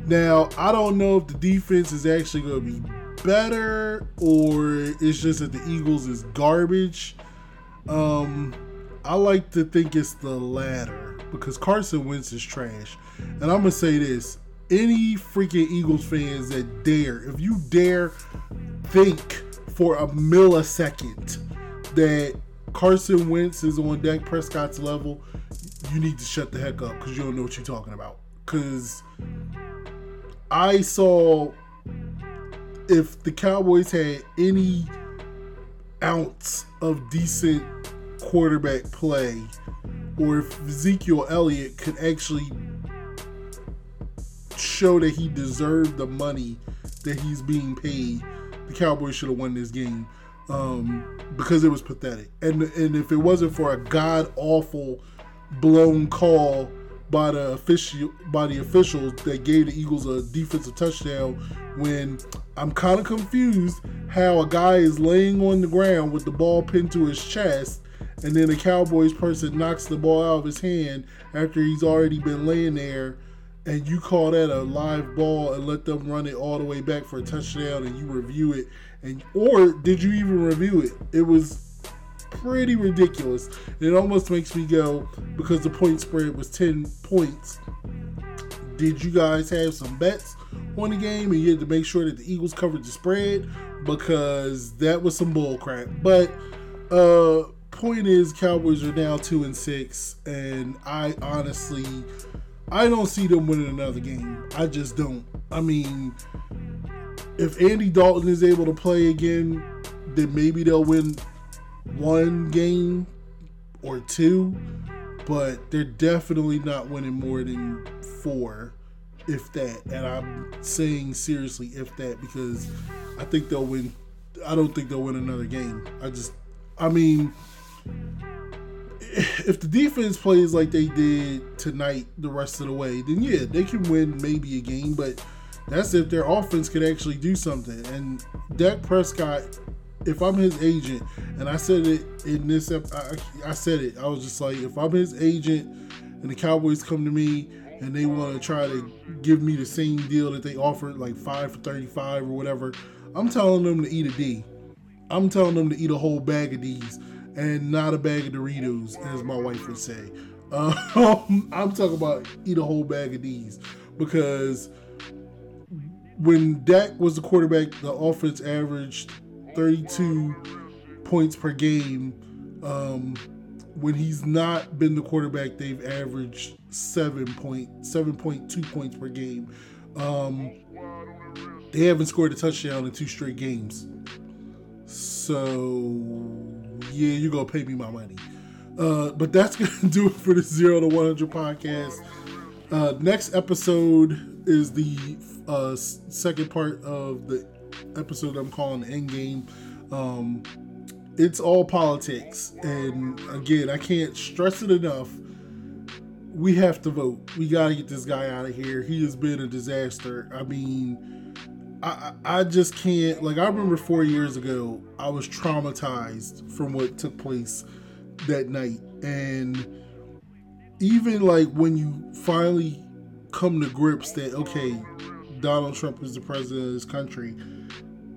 Now, I don't know if the defense is actually going to be better or it's just that the Eagles is garbage. Um, I like to think it's the latter because Carson Wentz is trash. And I'm going to say this. Any freaking Eagles fans that dare, if you dare think for a millisecond that Carson Wentz is on Dak Prescott's level, you need to shut the heck up because you don't know what you're talking about. Because I saw if the Cowboys had any ounce of decent quarterback play or if Ezekiel Elliott could actually show that he deserved the money that he's being paid, the Cowboys should have won this game um, because it was pathetic. And and if it wasn't for a god-awful blown call by the official by the officials that gave the Eagles a defensive touchdown, when I'm kind of confused how a guy is laying on the ground with the ball pinned to his chest and then a Cowboys person knocks the ball out of his hand after he's already been laying there, and you call that a live ball and let them run it all the way back for a touchdown and you review it, and or did you even review it? It was pretty ridiculous. It almost makes me go, because the point spread was ten points, did you guys have some bets on the game and you had to make sure that the Eagles covered the spread? Because that was some bull crap. But uh, point is, Cowboys are now two and six, and I honestly, I don't see them winning another game. I just don't. I mean, if Andy Dalton is able to play again, then maybe they'll win one game or two, but they're definitely not winning more than four, if that. And I'm saying seriously if that, because I think they'll win. I don't think they'll win another game. I just, I mean, if the defense plays like they did tonight the rest of the way, then yeah, they can win maybe a game, but that's if their offense could actually do something. And Dak Prescott, if I'm his agent, and I said it in this, I, I said it, I was just like, if I'm his agent and the Cowboys come to me and they want to try to give me the same deal that they offered, like five for thirty-five or whatever, I'm telling them to eat a D. I'm telling them to eat a whole bag of D's and not a bag of Doritos, as my wife would say. Um, I'm talking about eat a whole bag of D's, because when Dak was the quarterback, the offense averaged thirty-two points per game, um, when he's not been the quarterback, they've averaged seven point seven point two points per game. Um, they haven't scored a touchdown in two straight games. So yeah, you're gonna pay me my money. Uh, but that's gonna do it for the Zero to one hundred podcast. Uh, next episode is the uh, second part of the episode I'm calling Endgame. Um, it's all politics, and again, I can't stress it enough. We have to vote. We gotta get this guy out of here. He has been a disaster. I mean, I I just can't. Like, I remember four years ago, I was traumatized from what took place that night, and even like when you finally come to grips that, okay, Donald Trump is the president of this country,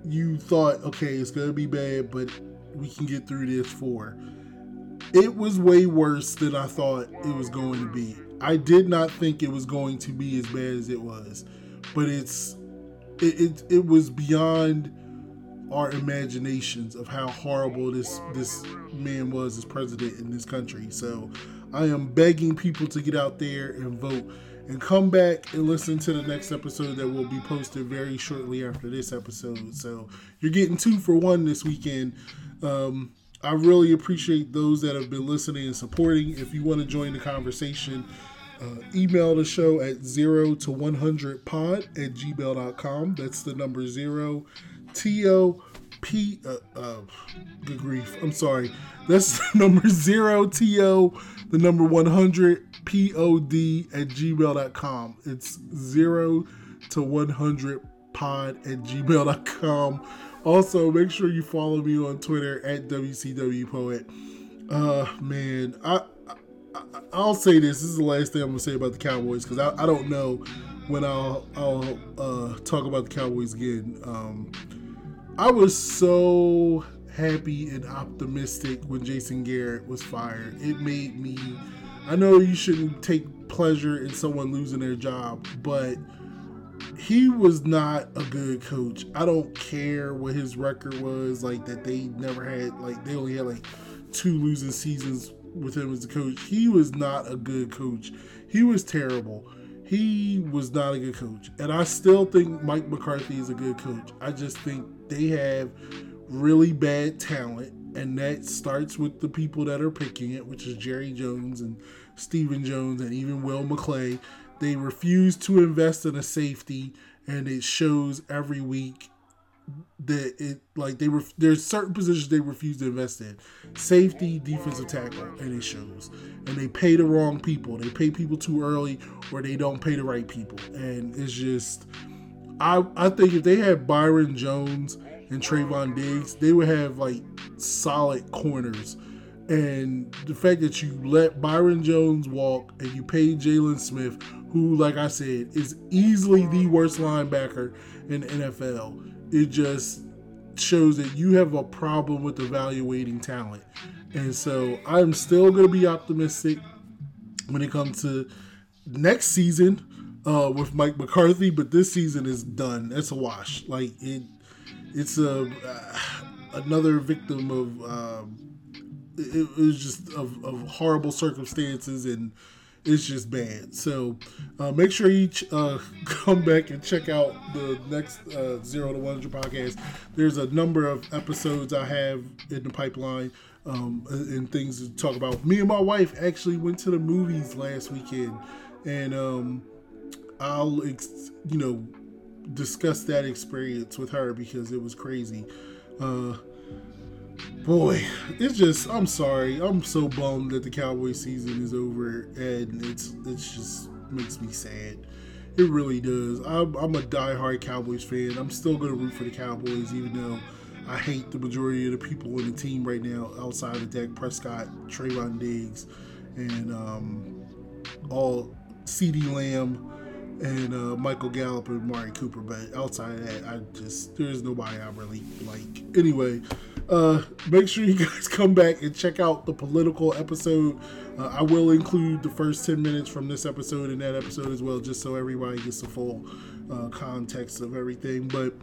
you thought, okay, it's gonna be bad, but we can get through this for. It was way worse than I thought it was going to be. I did not think it was going to be as bad as it was, but it's it it, it was beyond our imaginations of how horrible this this man was as president in this country. So I am begging people to get out there and vote, and come back and listen to the next episode that will be posted very shortly after this episode. So you're getting two for one this weekend. Um, I really appreciate those that have been listening and supporting. If you want to join the conversation, uh, email the show at zero to one hundred pod at gmail dot com. That's the number zero T O P uh, uh, good grief, I'm sorry. That's the number zero T O, the number one hundred P O D at gmail dot com. It's zero to one hundred pod at gmail dot com. Also, make sure you follow me on Twitter at W C W Poet. Uh, man, I, I, I'll say this. This is the last thing I'm going to say about the Cowboys, because I, I don't know when I'll, I'll uh, talk about the Cowboys again. Um, I was so happy and optimistic when Jason Garrett was fired. It made me... I know you shouldn't take pleasure in someone losing their job, but he was not a good coach. I don't care what his record was, like that they never had, like they only had like two losing seasons with him as a coach. He was not a good coach. He was terrible. He was not a good coach. And I still think Mike McCarthy is a good coach. I just think they have really bad talent, and that starts with the people that are picking it, which is Jerry Jones and Stephen Jones and even Will McClay. They refuse to invest in a safety, and it shows every week that it like they ref, there's certain positions they refuse to invest in. Safety, defensive tackle, and it shows. And they pay the wrong people. They pay people too early, or they don't pay the right people. And it's just, I I think if they had Byron Jones and Trayvon Diggs, they would have like solid corners. And the fact that you let Byron Jones walk and you pay Jaylon Smith, who, like I said, is easily the worst linebacker in the N F L, it just shows that you have a problem with evaluating talent. And so I'm still going to be optimistic when it comes to next season uh, with Mike McCarthy, but this season is done. That's a wash. Like it, it's a uh, another victim of uh, it, it was just of, of horrible circumstances, and it's just bad. So uh, make sure you ch- uh, come back and check out the next uh, Zero to one hundred podcast. There's a number of episodes I have in the pipeline um, and things to talk about. Me and my wife actually went to the movies last weekend, and um, I'll ex- you know discuss that experience with her because it was crazy. Uh, boy, it's just, I'm sorry. I'm so bummed that the Cowboys season is over, and it's it's just makes me sad. It really does. I'm, I'm a diehard Cowboys fan. I'm still going to root for the Cowboys, even though I hate the majority of the people on the team right now outside of Dak Prescott, Trayvon Diggs, and um, all CeeDee Lamb, and uh, Michael Gallup and Mari Cooper, but outside of that, I just, there's nobody I really like. Anyway, uh, make sure you guys come back and check out the political episode. Uh, I will include the first ten minutes from this episode in that episode as well, just so everybody gets the full uh, context of everything. But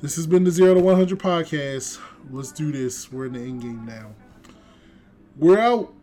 this has been the Zero to one hundred podcast. Let's do this. We're in the end game now. We're out.